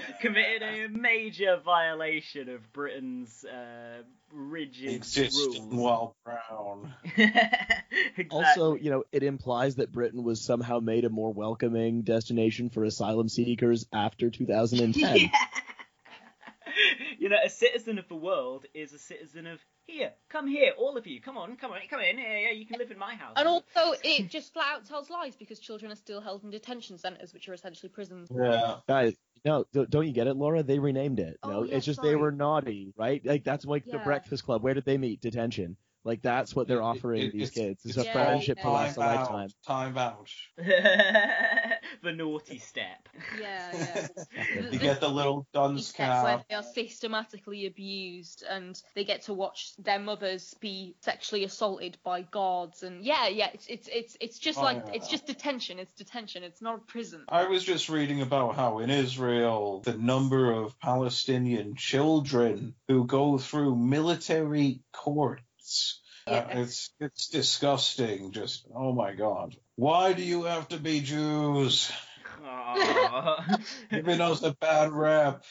major violation of Britain's rigid rules. While Brown. Exactly. Also, it implies that Britain was somehow made a more welcoming destination for asylum seekers after 2010. A citizen of the world is a citizen of here. Come here, all of you. Come on, come in. Yeah, you can live in my house. And also, it just flat out tells lies because children are still held in detention centres, which are essentially prisons. Yeah, guys. No, don't you get it, Laura? They renamed it. They were naughty, right? Like that's like The Breakfast Club. Where did they meet? Detention. Like that's what they're offering these kids. It's a friendship to last a lifetime. Time out. The naughty step. You get the little dunce cap. Where they are systematically abused and they get to watch their mothers be sexually assaulted by guards and it's just detention. It's detention. It's not a prison. I was just reading about how in Israel the number of Palestinian children who go through military court. It's disgusting. Just, oh my God. Why do you have to be Jews? Giving us a bad rap.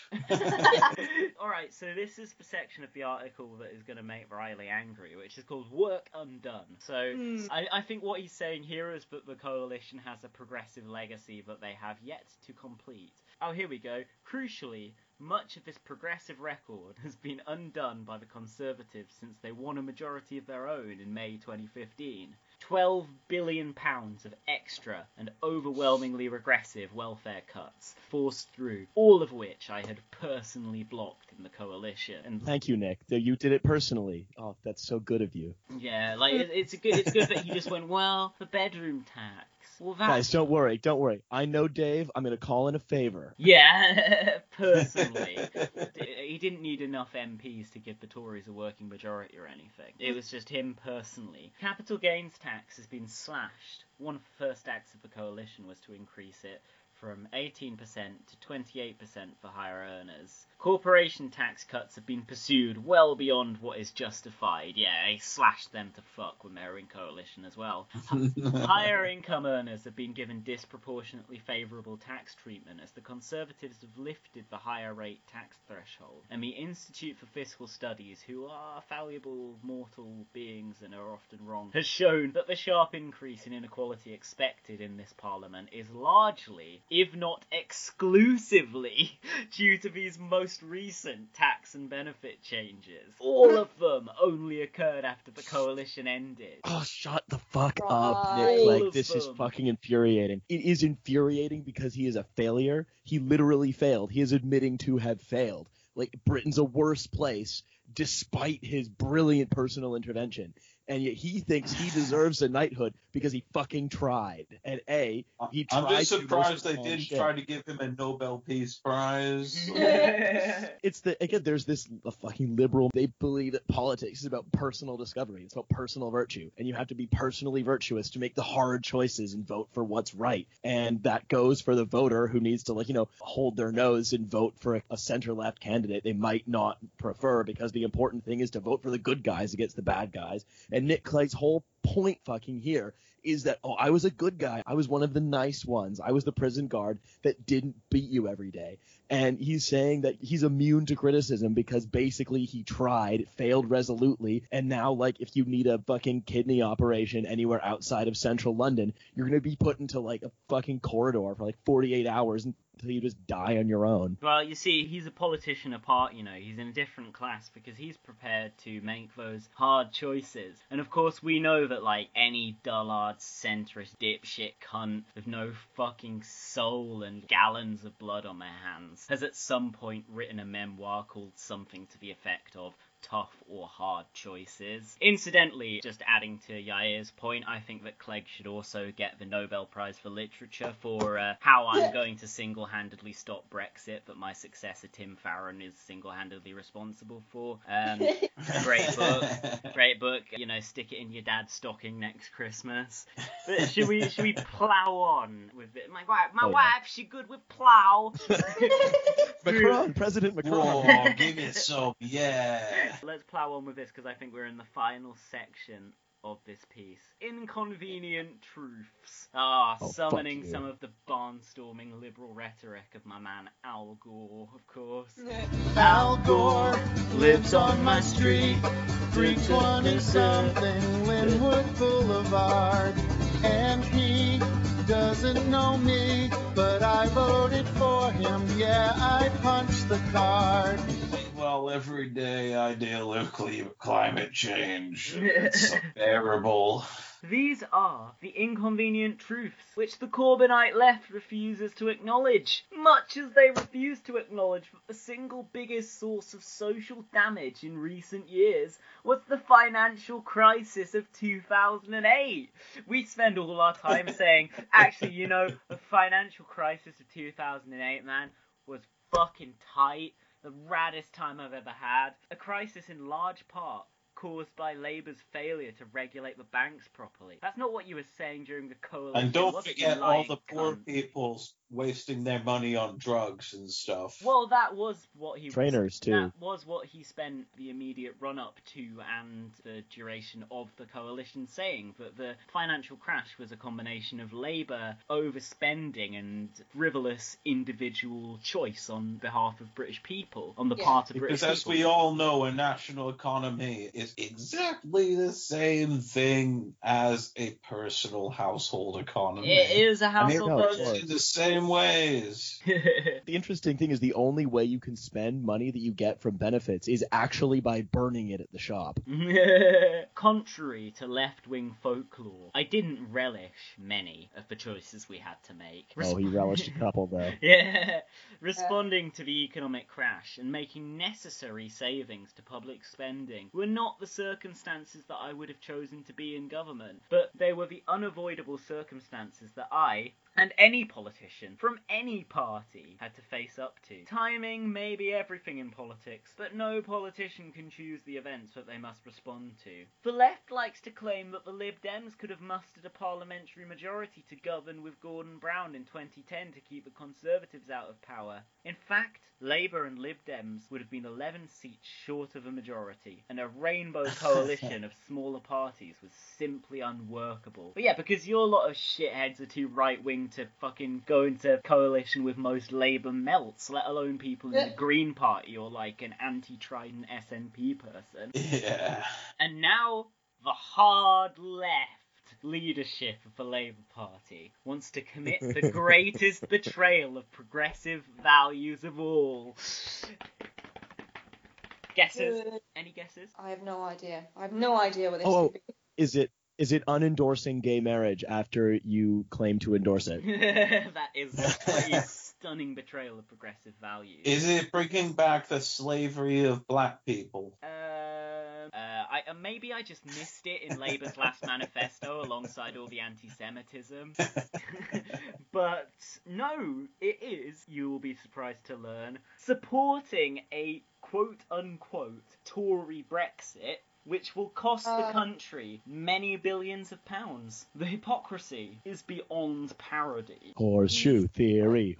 Alright, so this is the section of the article that is going to make Riley angry, which is called Work Undone. So I think what he's saying here is that the coalition has a progressive legacy that they have yet to complete. Oh, here we go. Crucially, much of this progressive record has been undone by the Conservatives since they won a majority of their own in May 2015. £12 billion of extra and overwhelmingly regressive welfare cuts forced through, all of which I had personally blocked in the coalition. And thank you, Nick. You did it personally. Oh, that's so good of you. Yeah, like it's good that he just went, well, the bedroom tax. Well, guys, don't worry. I know Dave. I'm going to call in a favor. Yeah, personally. He didn't need enough MPs to give the Tories a working majority or anything. It was just him personally. Capital gains tax has been slashed. One of the first acts of the coalition was to increase it from 18% to 28% for higher earners. Corporation tax cuts have been pursued well beyond what is justified. Yeah, they slashed them to fuck when they were in coalition as well. Higher income earners have been given disproportionately favourable tax treatment as the Conservatives have lifted the higher rate tax threshold. And the Institute for Fiscal Studies, who are fallible mortal beings and are often wrong, has shown that the sharp increase in inequality expected in this parliament is largely, if not exclusively, due to these most recent tax and benefit changes. All of them only occurred after the coalition ended. Oh, shut the fuck up, Nick Clegg. This is fucking infuriating. It is infuriating because he is a failure. He literally failed. He is admitting to have failed. Like, Britain's a worse place despite his brilliant personal intervention. And yet he thinks he deserves a knighthood because he fucking tried. And A, he tried to... I'm just surprised they didn't try to give him a Nobel Peace Prize. It's the... Again, there's this fucking liberal... They believe that politics is about personal discovery. It's about personal virtue. And you have to be personally virtuous to make the hard choices and vote for what's right. And that goes for the voter who needs to, like, you know, hold their nose and vote for a center-left candidate they might not prefer because the important thing is to vote for the good guys against the bad guys. And Nick Clegg's whole point fucking here is that, oh, I was a good guy. I was one of the nice ones. I was the prison guard that didn't beat you every day. And he's saying that he's immune to criticism because basically he tried, failed resolutely, and now, like, if you need a fucking kidney operation anywhere outside of central London, you're going to be put into, like, a fucking corridor for, like, 48 hours until you just die on your own. Well, you see, he's a politician apart, you know. He's in a different class because he's prepared to make those hard choices. And, of course, we know that, like, any dullard, centrist, dipshit cunt with no fucking soul and gallons of blood on their hands has at some point written a memoir called something to the effect of Tough or Hard Choices. Incidentally, just adding to Yair's point, I think that Clegg should also get the Nobel Prize for Literature for how I'm going to single-handedly stop Brexit, but my successor Tim Farron is single-handedly responsible for. Great book. You know, stick it in your dad's stocking next Christmas. But should we plow on with it? My wife, she good with plow. Macron, President Macron. Whoa, give it some, yeah. Let's plow on with this because I think we're in the final section of this piece. Inconvenient truths. Summoning some of the barnstorming liberal rhetoric of my man Al Gore, of course. Al Gore lives on my street, 320-something Linwood Boulevard. And he doesn't know me, but I voted for him. Yeah, I punched the card. Well, every day I deal with climate change. It's unbearable. These are the inconvenient truths which the Corbynite left refuses to acknowledge, much as they refuse to acknowledge that the single biggest source of social damage in recent years was the financial crisis of 2008. We spend all our time saying, actually, you know, the financial crisis of 2008, man, was fucking tight. The raddest time I've ever had. A crisis in large part caused by Labour's failure to regulate the banks properly. That's not what you were saying during the coalition. And don't forget all the poor people wasting their money on drugs and stuff. Well, that was what he... Trainers, too. That was what he spent the immediate run-up to and the duration of the coalition saying, that the financial crash was a combination of Labour overspending and frivolous individual choice on behalf of British people, on the part of British people. Because as we all know, a national economy is exactly the same thing as a personal household economy. It is a household economy. It runs in the same ways. The interesting thing is the only way you can spend money that you get from benefits is actually by burning it at the shop. Contrary to left-wing folklore, I didn't relish many of the choices we had to make. He relished a couple, though. Responding to the economic crash and making necessary savings to public spending were not the circumstances that I would have chosen to be in government, but they were the unavoidable circumstances that I... and any politician from any party had to face up to. Timing may be everything in politics, but no politician can choose the events that they must respond to. The left likes to claim that the Lib Dems could have mustered a parliamentary majority to govern with Gordon Brown in 2010 to keep the Conservatives out of power. In fact, Labour and Lib Dems would have been 11 seats short of a majority, and a rainbow coalition of smaller parties was simply unworkable. But yeah, because your lot of shitheads are too right-wing to fucking go into coalition with most Labour melts, let alone people in the Green Party or like an anti-Trident SNP person. And now, the hard left leadership of the Labour Party wants to commit the greatest betrayal of progressive values of all. Guesses? Any guesses? I have no idea. I have no idea what this could be. Is it unendorsing gay marriage after you claim to endorse it? That is a stunning betrayal of progressive values. Is it bringing back the slavery of black people? Maybe I just missed it in Labour's last manifesto alongside all the anti-Semitism. But no, it is, you will be surprised to learn, supporting a quote-unquote Tory Brexit, which will cost the country many billions of pounds. The hypocrisy is beyond parody. Horseshoe theory.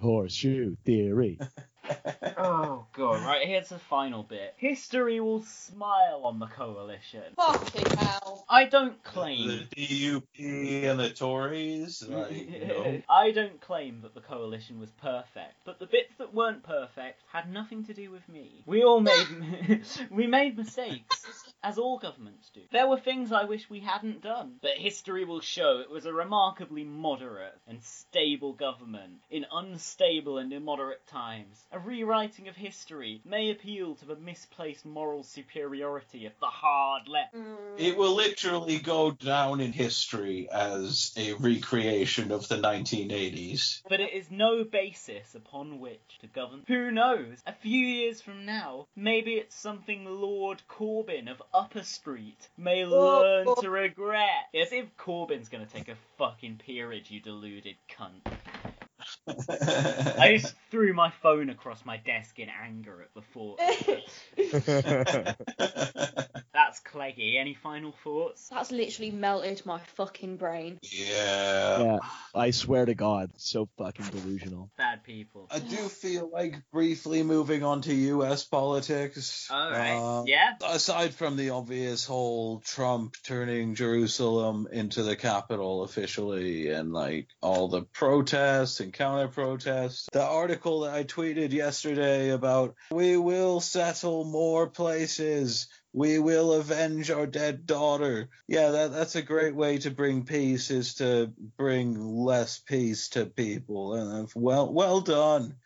Oh, God. Right, here's the final bit. History will smile on the coalition. Fucking hell. I don't claim... The DUP and the Tories? No. I don't claim that the coalition was perfect, but the bits that weren't perfect had nothing to do with me. We all made... We made mistakes, as all governments do. There were things I wish we hadn't done, but history will show it was a remarkably moderate and stable government in unstable and immoderate times. A rewriting of history may appeal to the misplaced moral superiority of the hard left. It will literally go down in history as a recreation of the 1980s. But it is no basis upon which to govern. Who knows? A few years from now, maybe it's something Lord Corbyn of Upper Street may learn to regret. As if Corbyn's going to take a fucking peerage, you deluded cunt. I just threw my phone across my desk in anger at the thought. That's Cleggy. Any final thoughts? That's literally melted my fucking brain. Yeah. I swear to God, so fucking delusional. Bad people. I do feel like briefly moving on to US politics. Alright, Aside from the obvious whole Trump turning Jerusalem into the capital officially and like all the protests and counter-protests, the article that I tweeted yesterday about we will settle more places, we will avenge our dead daughter. Yeah, that's a great way to bring peace, is to bring less peace to people. And well done.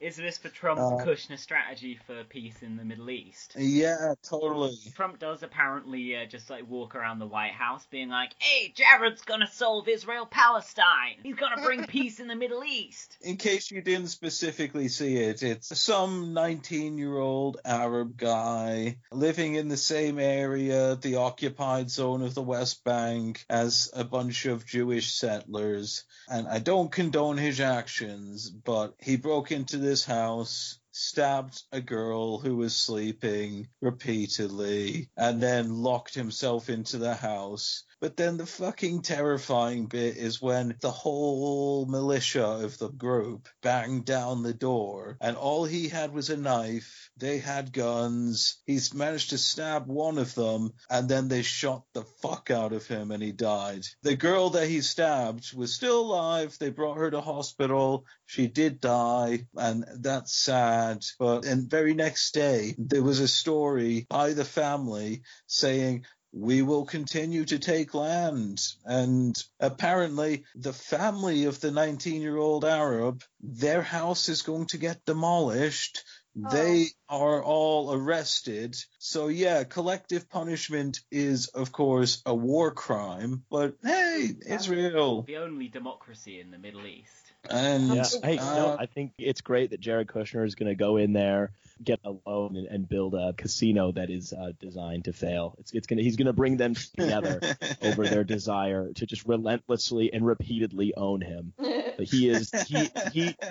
Is this the Trump-Kushner strategy for peace in the Middle East? Yeah, totally. Trump does apparently just like walk around the White House being like, hey, Jared's gonna solve Israel-Palestine. He's gonna bring peace in the Middle East. In case you didn't specifically see it, it's some 19-year-old Arab guy living in the same area, the occupied zone of the West Bank, as a bunch of Jewish settlers. And I don't condone his actions, but he broke into this house, stabbed a girl who was sleeping repeatedly, and then locked himself into the house. But then the fucking terrifying bit is when the whole militia of the group banged down the door, and all he had was a knife. They had guns. He's managed to stab one of them, and then they shot the fuck out of him, and he died. The girl that he stabbed was still alive. They brought her to hospital. She did die, and that's sad. But the very next day, there was a story by the family saying, "We will continue to take land." And apparently the family of the 19-year-old Arab, their house is going to get demolished. They are all arrested. So, yeah, collective punishment is, of course, a war crime. But, hey, Israel. The only democracy in the Middle East. And I think it's great that Jared Kushner is going to go in there, get a loan, and build a casino that is designed to fail. He's going to bring them together over their desire to just relentlessly and repeatedly own him. But he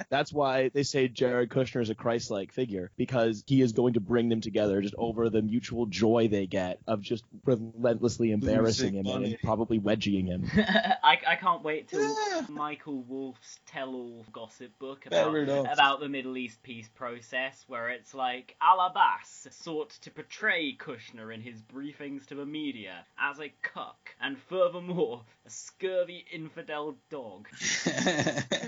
that's why they say Jared Kushner is a Christ-like figure, because he is going to bring them together just over the mutual joy they get of just relentlessly embarrassing him and probably wedging him. I can't wait till Michael Wolff's tell-all gossip book about the Middle East peace process, where it's like, Al-Abbas sought to portray Kushner in his briefings to the media as a cuck, and furthermore, a scurvy infidel dog.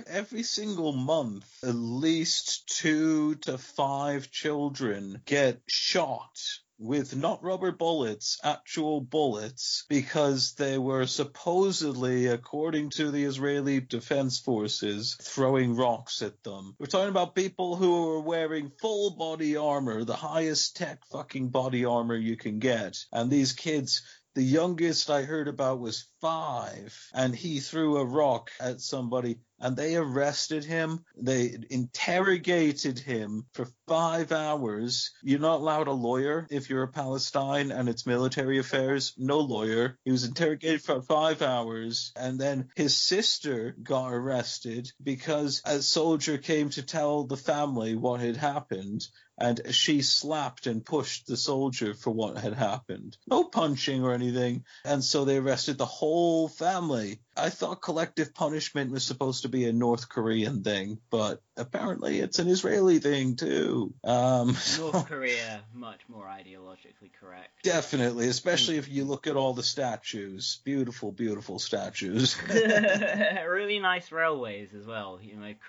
Every single month, at least 2 to 5 children get shot with not rubber bullets, actual bullets, because they were supposedly, according to the Israeli Defense Forces, throwing rocks at them. We're talking about people who are wearing full body armor, the highest tech fucking body armor you can get. And these kids, the youngest I heard about was 5, and he threw a rock at somebody. And they arrested him. They interrogated him for 5 hours. You're not allowed a lawyer if you're a Palestine and it's military affairs. No lawyer. He was interrogated for 5 hours. And then his sister got arrested because a soldier came to tell the family what had happened. And she slapped and pushed the soldier for what had happened. No punching or anything. And so they arrested the whole family. I thought collective punishment was supposed to be a North Korean thing, but apparently it's an Israeli thing too. North Korea, much more ideologically correct. Definitely, especially if you look at all the statues. Beautiful, beautiful statues. Really nice railways as well,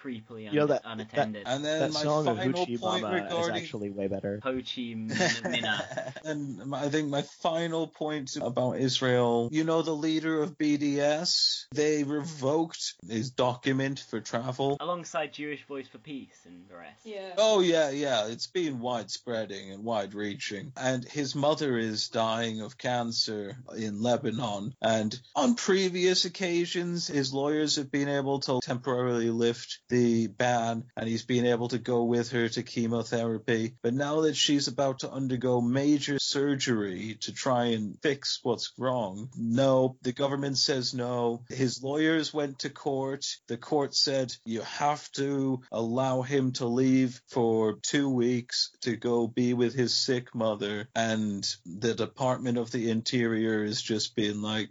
creepily unattended. And then that my song final of Hoochie point Mama regarding... is actually way better. Ho Chi Minna. And I think my final point about Israel, the leader of BDS, they revoked his document for travel. Alongside Jewish Voice for Peace and the rest. Yeah. Oh, yeah. It's been widespreading and wide-reaching. And his mother is dying of cancer in Lebanon. And on previous occasions, his lawyers have been able to temporarily lift the ban, and he's been able to go with her to chemotherapy. But now that she's about to undergo major surgery to try and fix what's wrong, no, the government says no. His lawyers went to court. The court said you have to allow him to leave for 2 weeks to go be with his sick mother, and the Department of the Interior is just being like,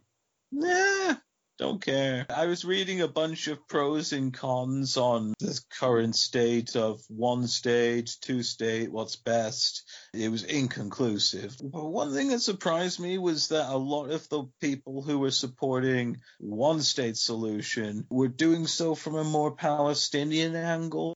nah, don't care. I was reading a bunch of pros and cons on the current state of one state, two state, what's best. It was inconclusive. But one thing that surprised me was that a lot of the people who were supporting one state solution were doing so from a more Palestinian angle,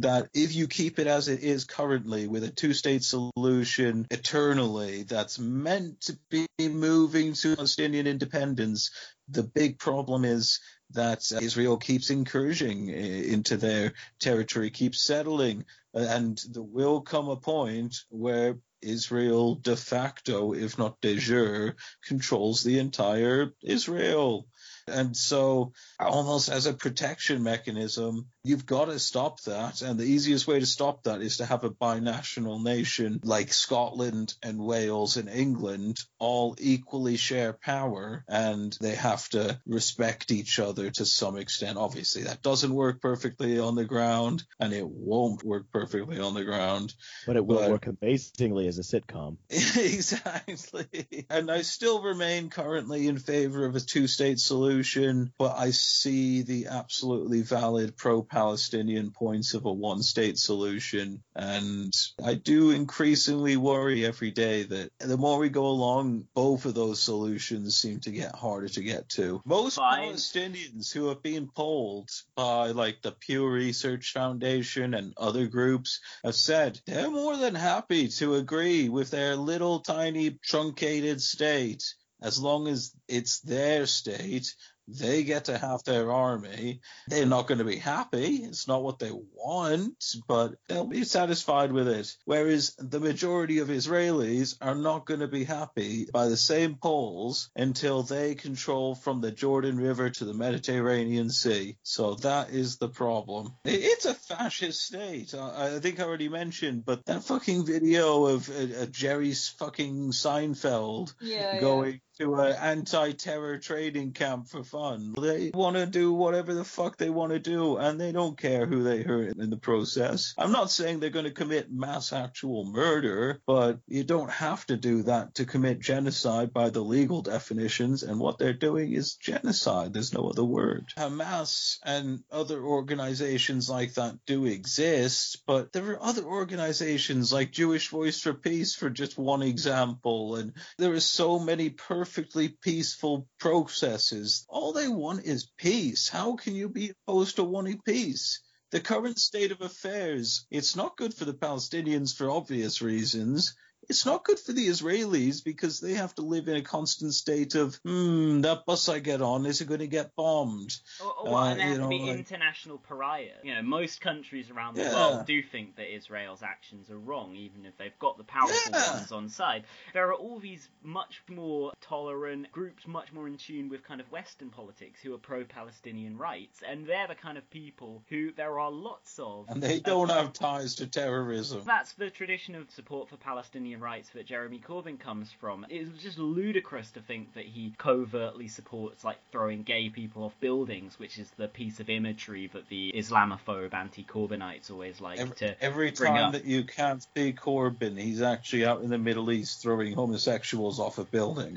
that if you keep it as it is currently with a two state solution eternally, that's meant to be moving to Palestinian independence. The big problem is that Israel keeps incursioning into their territory, keeps settling, and there will come a point where Israel de facto, if not de jure, controls the entire Israel. And so almost as a protection mechanism, You've got to stop that, and the easiest way to stop that is to have a binational nation like Scotland and Wales and England all equally share power, and they have to respect each other to some extent. Obviously, that doesn't work perfectly on the ground, and it won't work perfectly on the ground. But it will work amazingly as a sitcom. Exactly. And I still remain currently in favor of a two-state solution, but I see the absolutely valid pro-Palestinian points of a one-state solution, and I do increasingly worry every day that the more we go along, both of those solutions seem to get harder to get to. Most Palestinians who have been polled by like the Pew Research Foundation and other groups have said they're more than happy to agree with their little tiny truncated state as long as it's their state. They get to have their army. They're not going to be happy. It's not what they want, but they'll be satisfied with it. Whereas the majority of Israelis are not going to be happy by the same polls until they control from the Jordan River to the Mediterranean Sea. So that is the problem. It's a fascist state. I think I already mentioned, but that fucking video of Jerry's fucking Seinfeld going to an anti-terror training camp for fun. They want to do whatever the fuck they want to do, and they don't care who they hurt in the process. I'm not saying they're going to commit mass actual murder, but you don't have to do that to commit genocide by the legal definitions, and what they're doing is genocide. There's no other word. Hamas and other organizations like that do exist, but there are other organizations like Jewish Voice for Peace, for just one example, and there are so many perfectly peaceful processes. All they want is peace. How can you be opposed to wanting peace? The current state of affairs, it's not good for the Palestinians for obvious reasons. It's not good for the Israelis because they have to live in a constant state of, that bus I get on, is it going to get bombed? And they have to be international pariahs. You know, most countries around the world do think that Israel's actions are wrong, even if they've got the powerful ones on side. There are all these much more tolerant groups, much more in tune with kind of Western politics, who are pro-Palestinian rights, and they're the kind of people who there are lots of. And they don't have ties to terrorism. That's the tradition of support for Palestinian rights that Jeremy Corbyn comes from. It's just ludicrous to think that he covertly supports, like, throwing gay people off buildings, which is the piece of imagery that the Islamophobe anti-Corbynites always like to bring up. Every time that you can't see Corbyn, he's actually out in the Middle East throwing homosexuals off a building.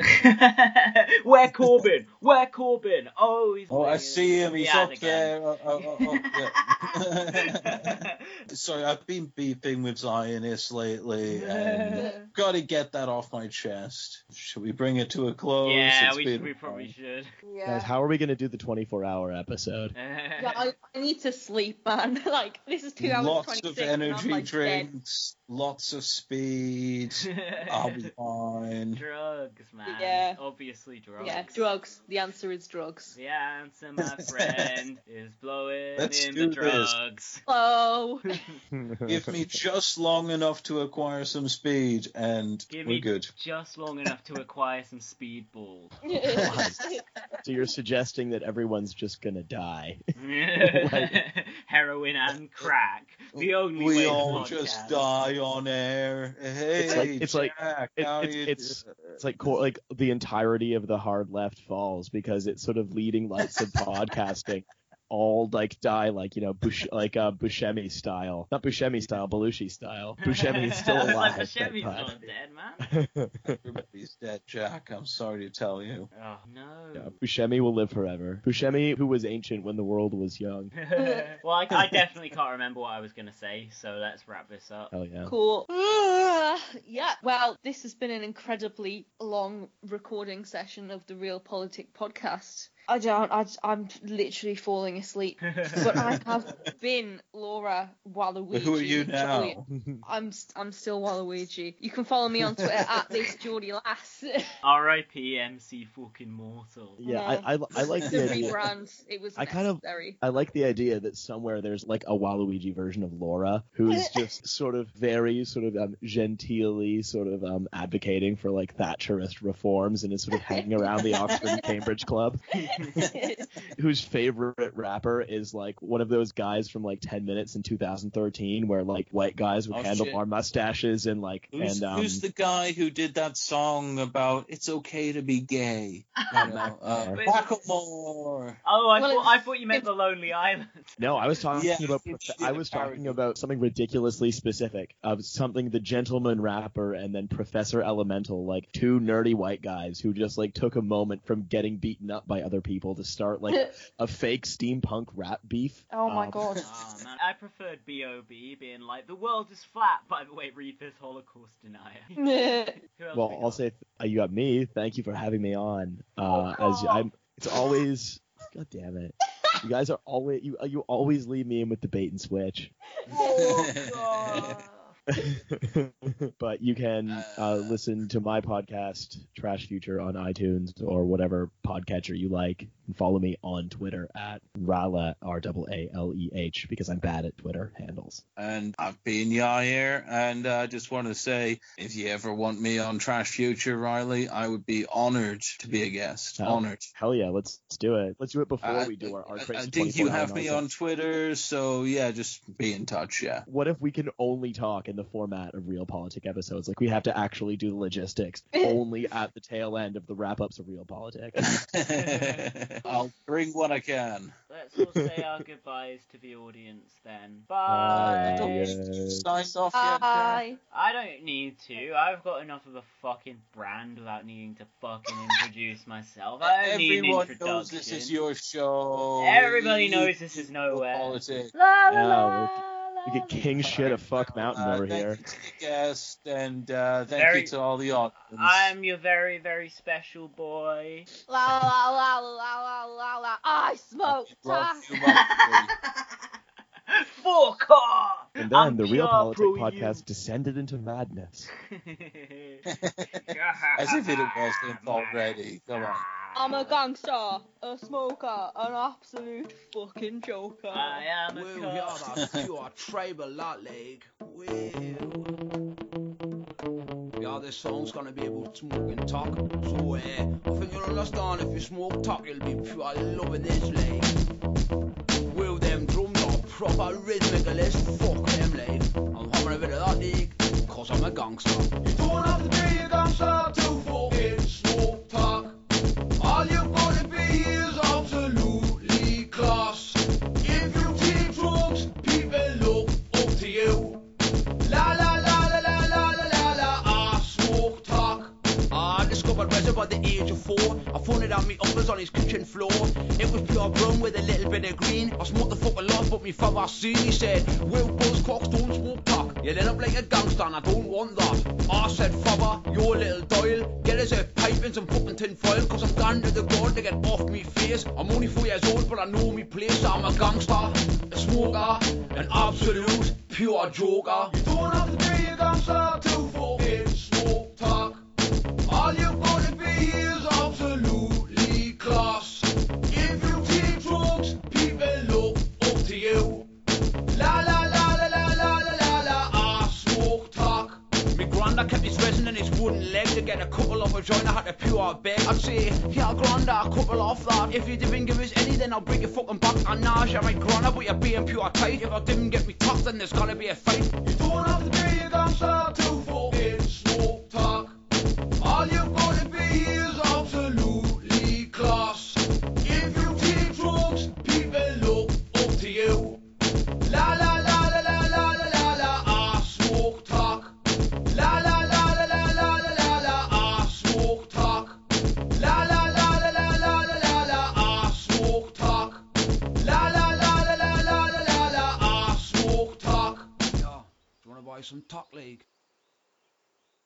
Where Corbyn? Where Corbyn? Oh, he's... Oh, I see him. He's up there. Yeah. Sorry, I've been beefing with Zionists lately, and got to get that off my chest. Should we bring it to a close? Yeah, we probably should. Yeah. Guys, how are we going to do the 24-hour episode? Yeah, I need to sleep, man. Like, this is 2 hours. Lots of energy drinks, lots of speed. I'll be fine. Drugs, man. Yeah. Obviously drugs. Yeah, drugs. The answer is drugs. The answer, my friend, is blowing in the drugs. Blow. Give me just long enough to acquire some speed. And we're good. Just long enough to acquire some speedball. So you're suggesting that everyone's just gonna die? Like, heroin and crack. The only we way all just die on air. Hey, it's like the entirety of the hard left falls, because it's sort of leading lights of podcasting. All like die, like, you know, Buscemi style. Not Buscemi style, Belushi style. Buscemi is still alive. Buscemi's not dead, man. Everybody's dead, Jack. I'm sorry to tell you. Oh, no. Yeah, Buscemi will live forever. Buscemi, who was ancient when the world was young. Well, I definitely can't remember what I was going to say, so let's wrap this up. Hell yeah. Cool. Yeah, well, this has been an incredibly long recording session of the RealPolitik podcast. I'm literally falling asleep. But I have been Laura Waluigi. Who are you now? I'm still Waluigi. You can follow me on Twitter at this Geordie Lass. R.I.P. MC fucking mortal. Yeah, I like the idea. Rebrand. It was necessary. I like the idea that somewhere there's like a Waluigi version of Laura who's just sort of very sort of genteelly sort of advocating for like Thatcherist reforms and is sort of hanging around the Oxford and Cambridge Club. whose favorite rapper is like one of those guys from like 10 Minutes in 2013 where like white guys with handlebar mustaches and like who's the guy who did that song about it's okay to be gay? Macklemore. Oh, I thought you meant The Lonely Island. No, I was talking about something ridiculously specific of something the Gentleman Rapper and then Professor Elemental, like two nerdy white guys who just like took a moment from getting beaten up by other people to start like a fake steampunk rap beef. Oh my god. Oh, man. I preferred B.O.B. being like, the world is flat, by the way, read this, Holocaust denier. Well, I'll say you got me. Thank you for having me on. It's always, god damn it. You guys are always, you always leave me in with the bait and switch. Oh god. But you can listen to my podcast Trash Future on iTunes or whatever podcatcher you like, and follow me on Twitter at Raleh, R-A-A-L-E-H, because I'm bad at Twitter handles. And I've been Yair, and I just want to say, if you ever want me on Trash Future, Riley, I would be honored to be a guest. Hell yeah, let's do it. Let's do it before we do our crazy. I think you have me on Twitter, so yeah, just be in touch. Yeah. What if we can only talk in the format of RealPolitik episodes? Like, we have to actually do the logistics only at the tail end of the wrap-ups of RealPolitik. I'll bring what I can. Let's all say our goodbyes to the audience then. Bye. Bye. I don't need to. I've got enough of a fucking brand without needing to fucking introduce myself. I don't need an introduction. Everyone knows this is your show. Everybody knows this is nowhere. Politics. La la la. We get king shit a fuck mountain over here. Thank you to the guest, and thank you to all the audience. I'm your very, very special boy. La la la la la la la. I smoke pot. Full car. And then the RealPolitik podcast descended into madness. As if it was already. Come on. I'm a gangster, a smoker, an absolute fucking joker. I am a cunt. You are tribal lot, leg. Yeah, this song's gonna be about smoke and talk. So, I think you'll understand if you smoke talk, you'll be pure loving this, leg. Will them drums are proper rhythmical as fuck them, leg. I'm having a bit of that, leg, cause I'm a gangster. You don't have to be a gangster to fucking smoke talk. All you're gonna be is absolutely class. If you take drugs, people look up to you. La la la la la la la la la. I smoke talk. I discovered resin by the age of 4. I found it on me uncle's on his kitchen floor. It was pure brown with a little bit of green. I smoked the fucking lot, but me father seen. He said, well, buzzcocks don't smoke talk. You end up like a gangster and I don't want that. I said, father, your little Doyle, get us a pipe and some fucking tin foil, cause I'm down to the ground to get off me face. I'm only 4 years old, but I know me place. I'm a gangster, a smoker, an absolute pure joker. You don't have to be a gangster to fucking smoke talk. All you're gonna be is absolutely class. If you take drugs, people look up to you. La la la la la la la la la. I smoke talk. Me granda kept his resin in his wooden leg to get a couple off a joint. I had a pure beg. I'd say, yeah, granda, a couple off that. If you didn't give us any, then I'll break your fucking back. I nah, you're my granda, but you're being pure tight. If I didn't get me tough, then there's gonna be a fight. You don't have to be a gangster to fucking smoke talk. All you're gonna be is absolutely class. If you take drugs, people look up to you. La la la la la la la la la. I smoke talk. La la la la la la la la la. I smoke talk. La la la la la la la la la. I smoke talk. La la la la la la la la la. I smoke talk. Yeah, do you wanna buy some talk, league?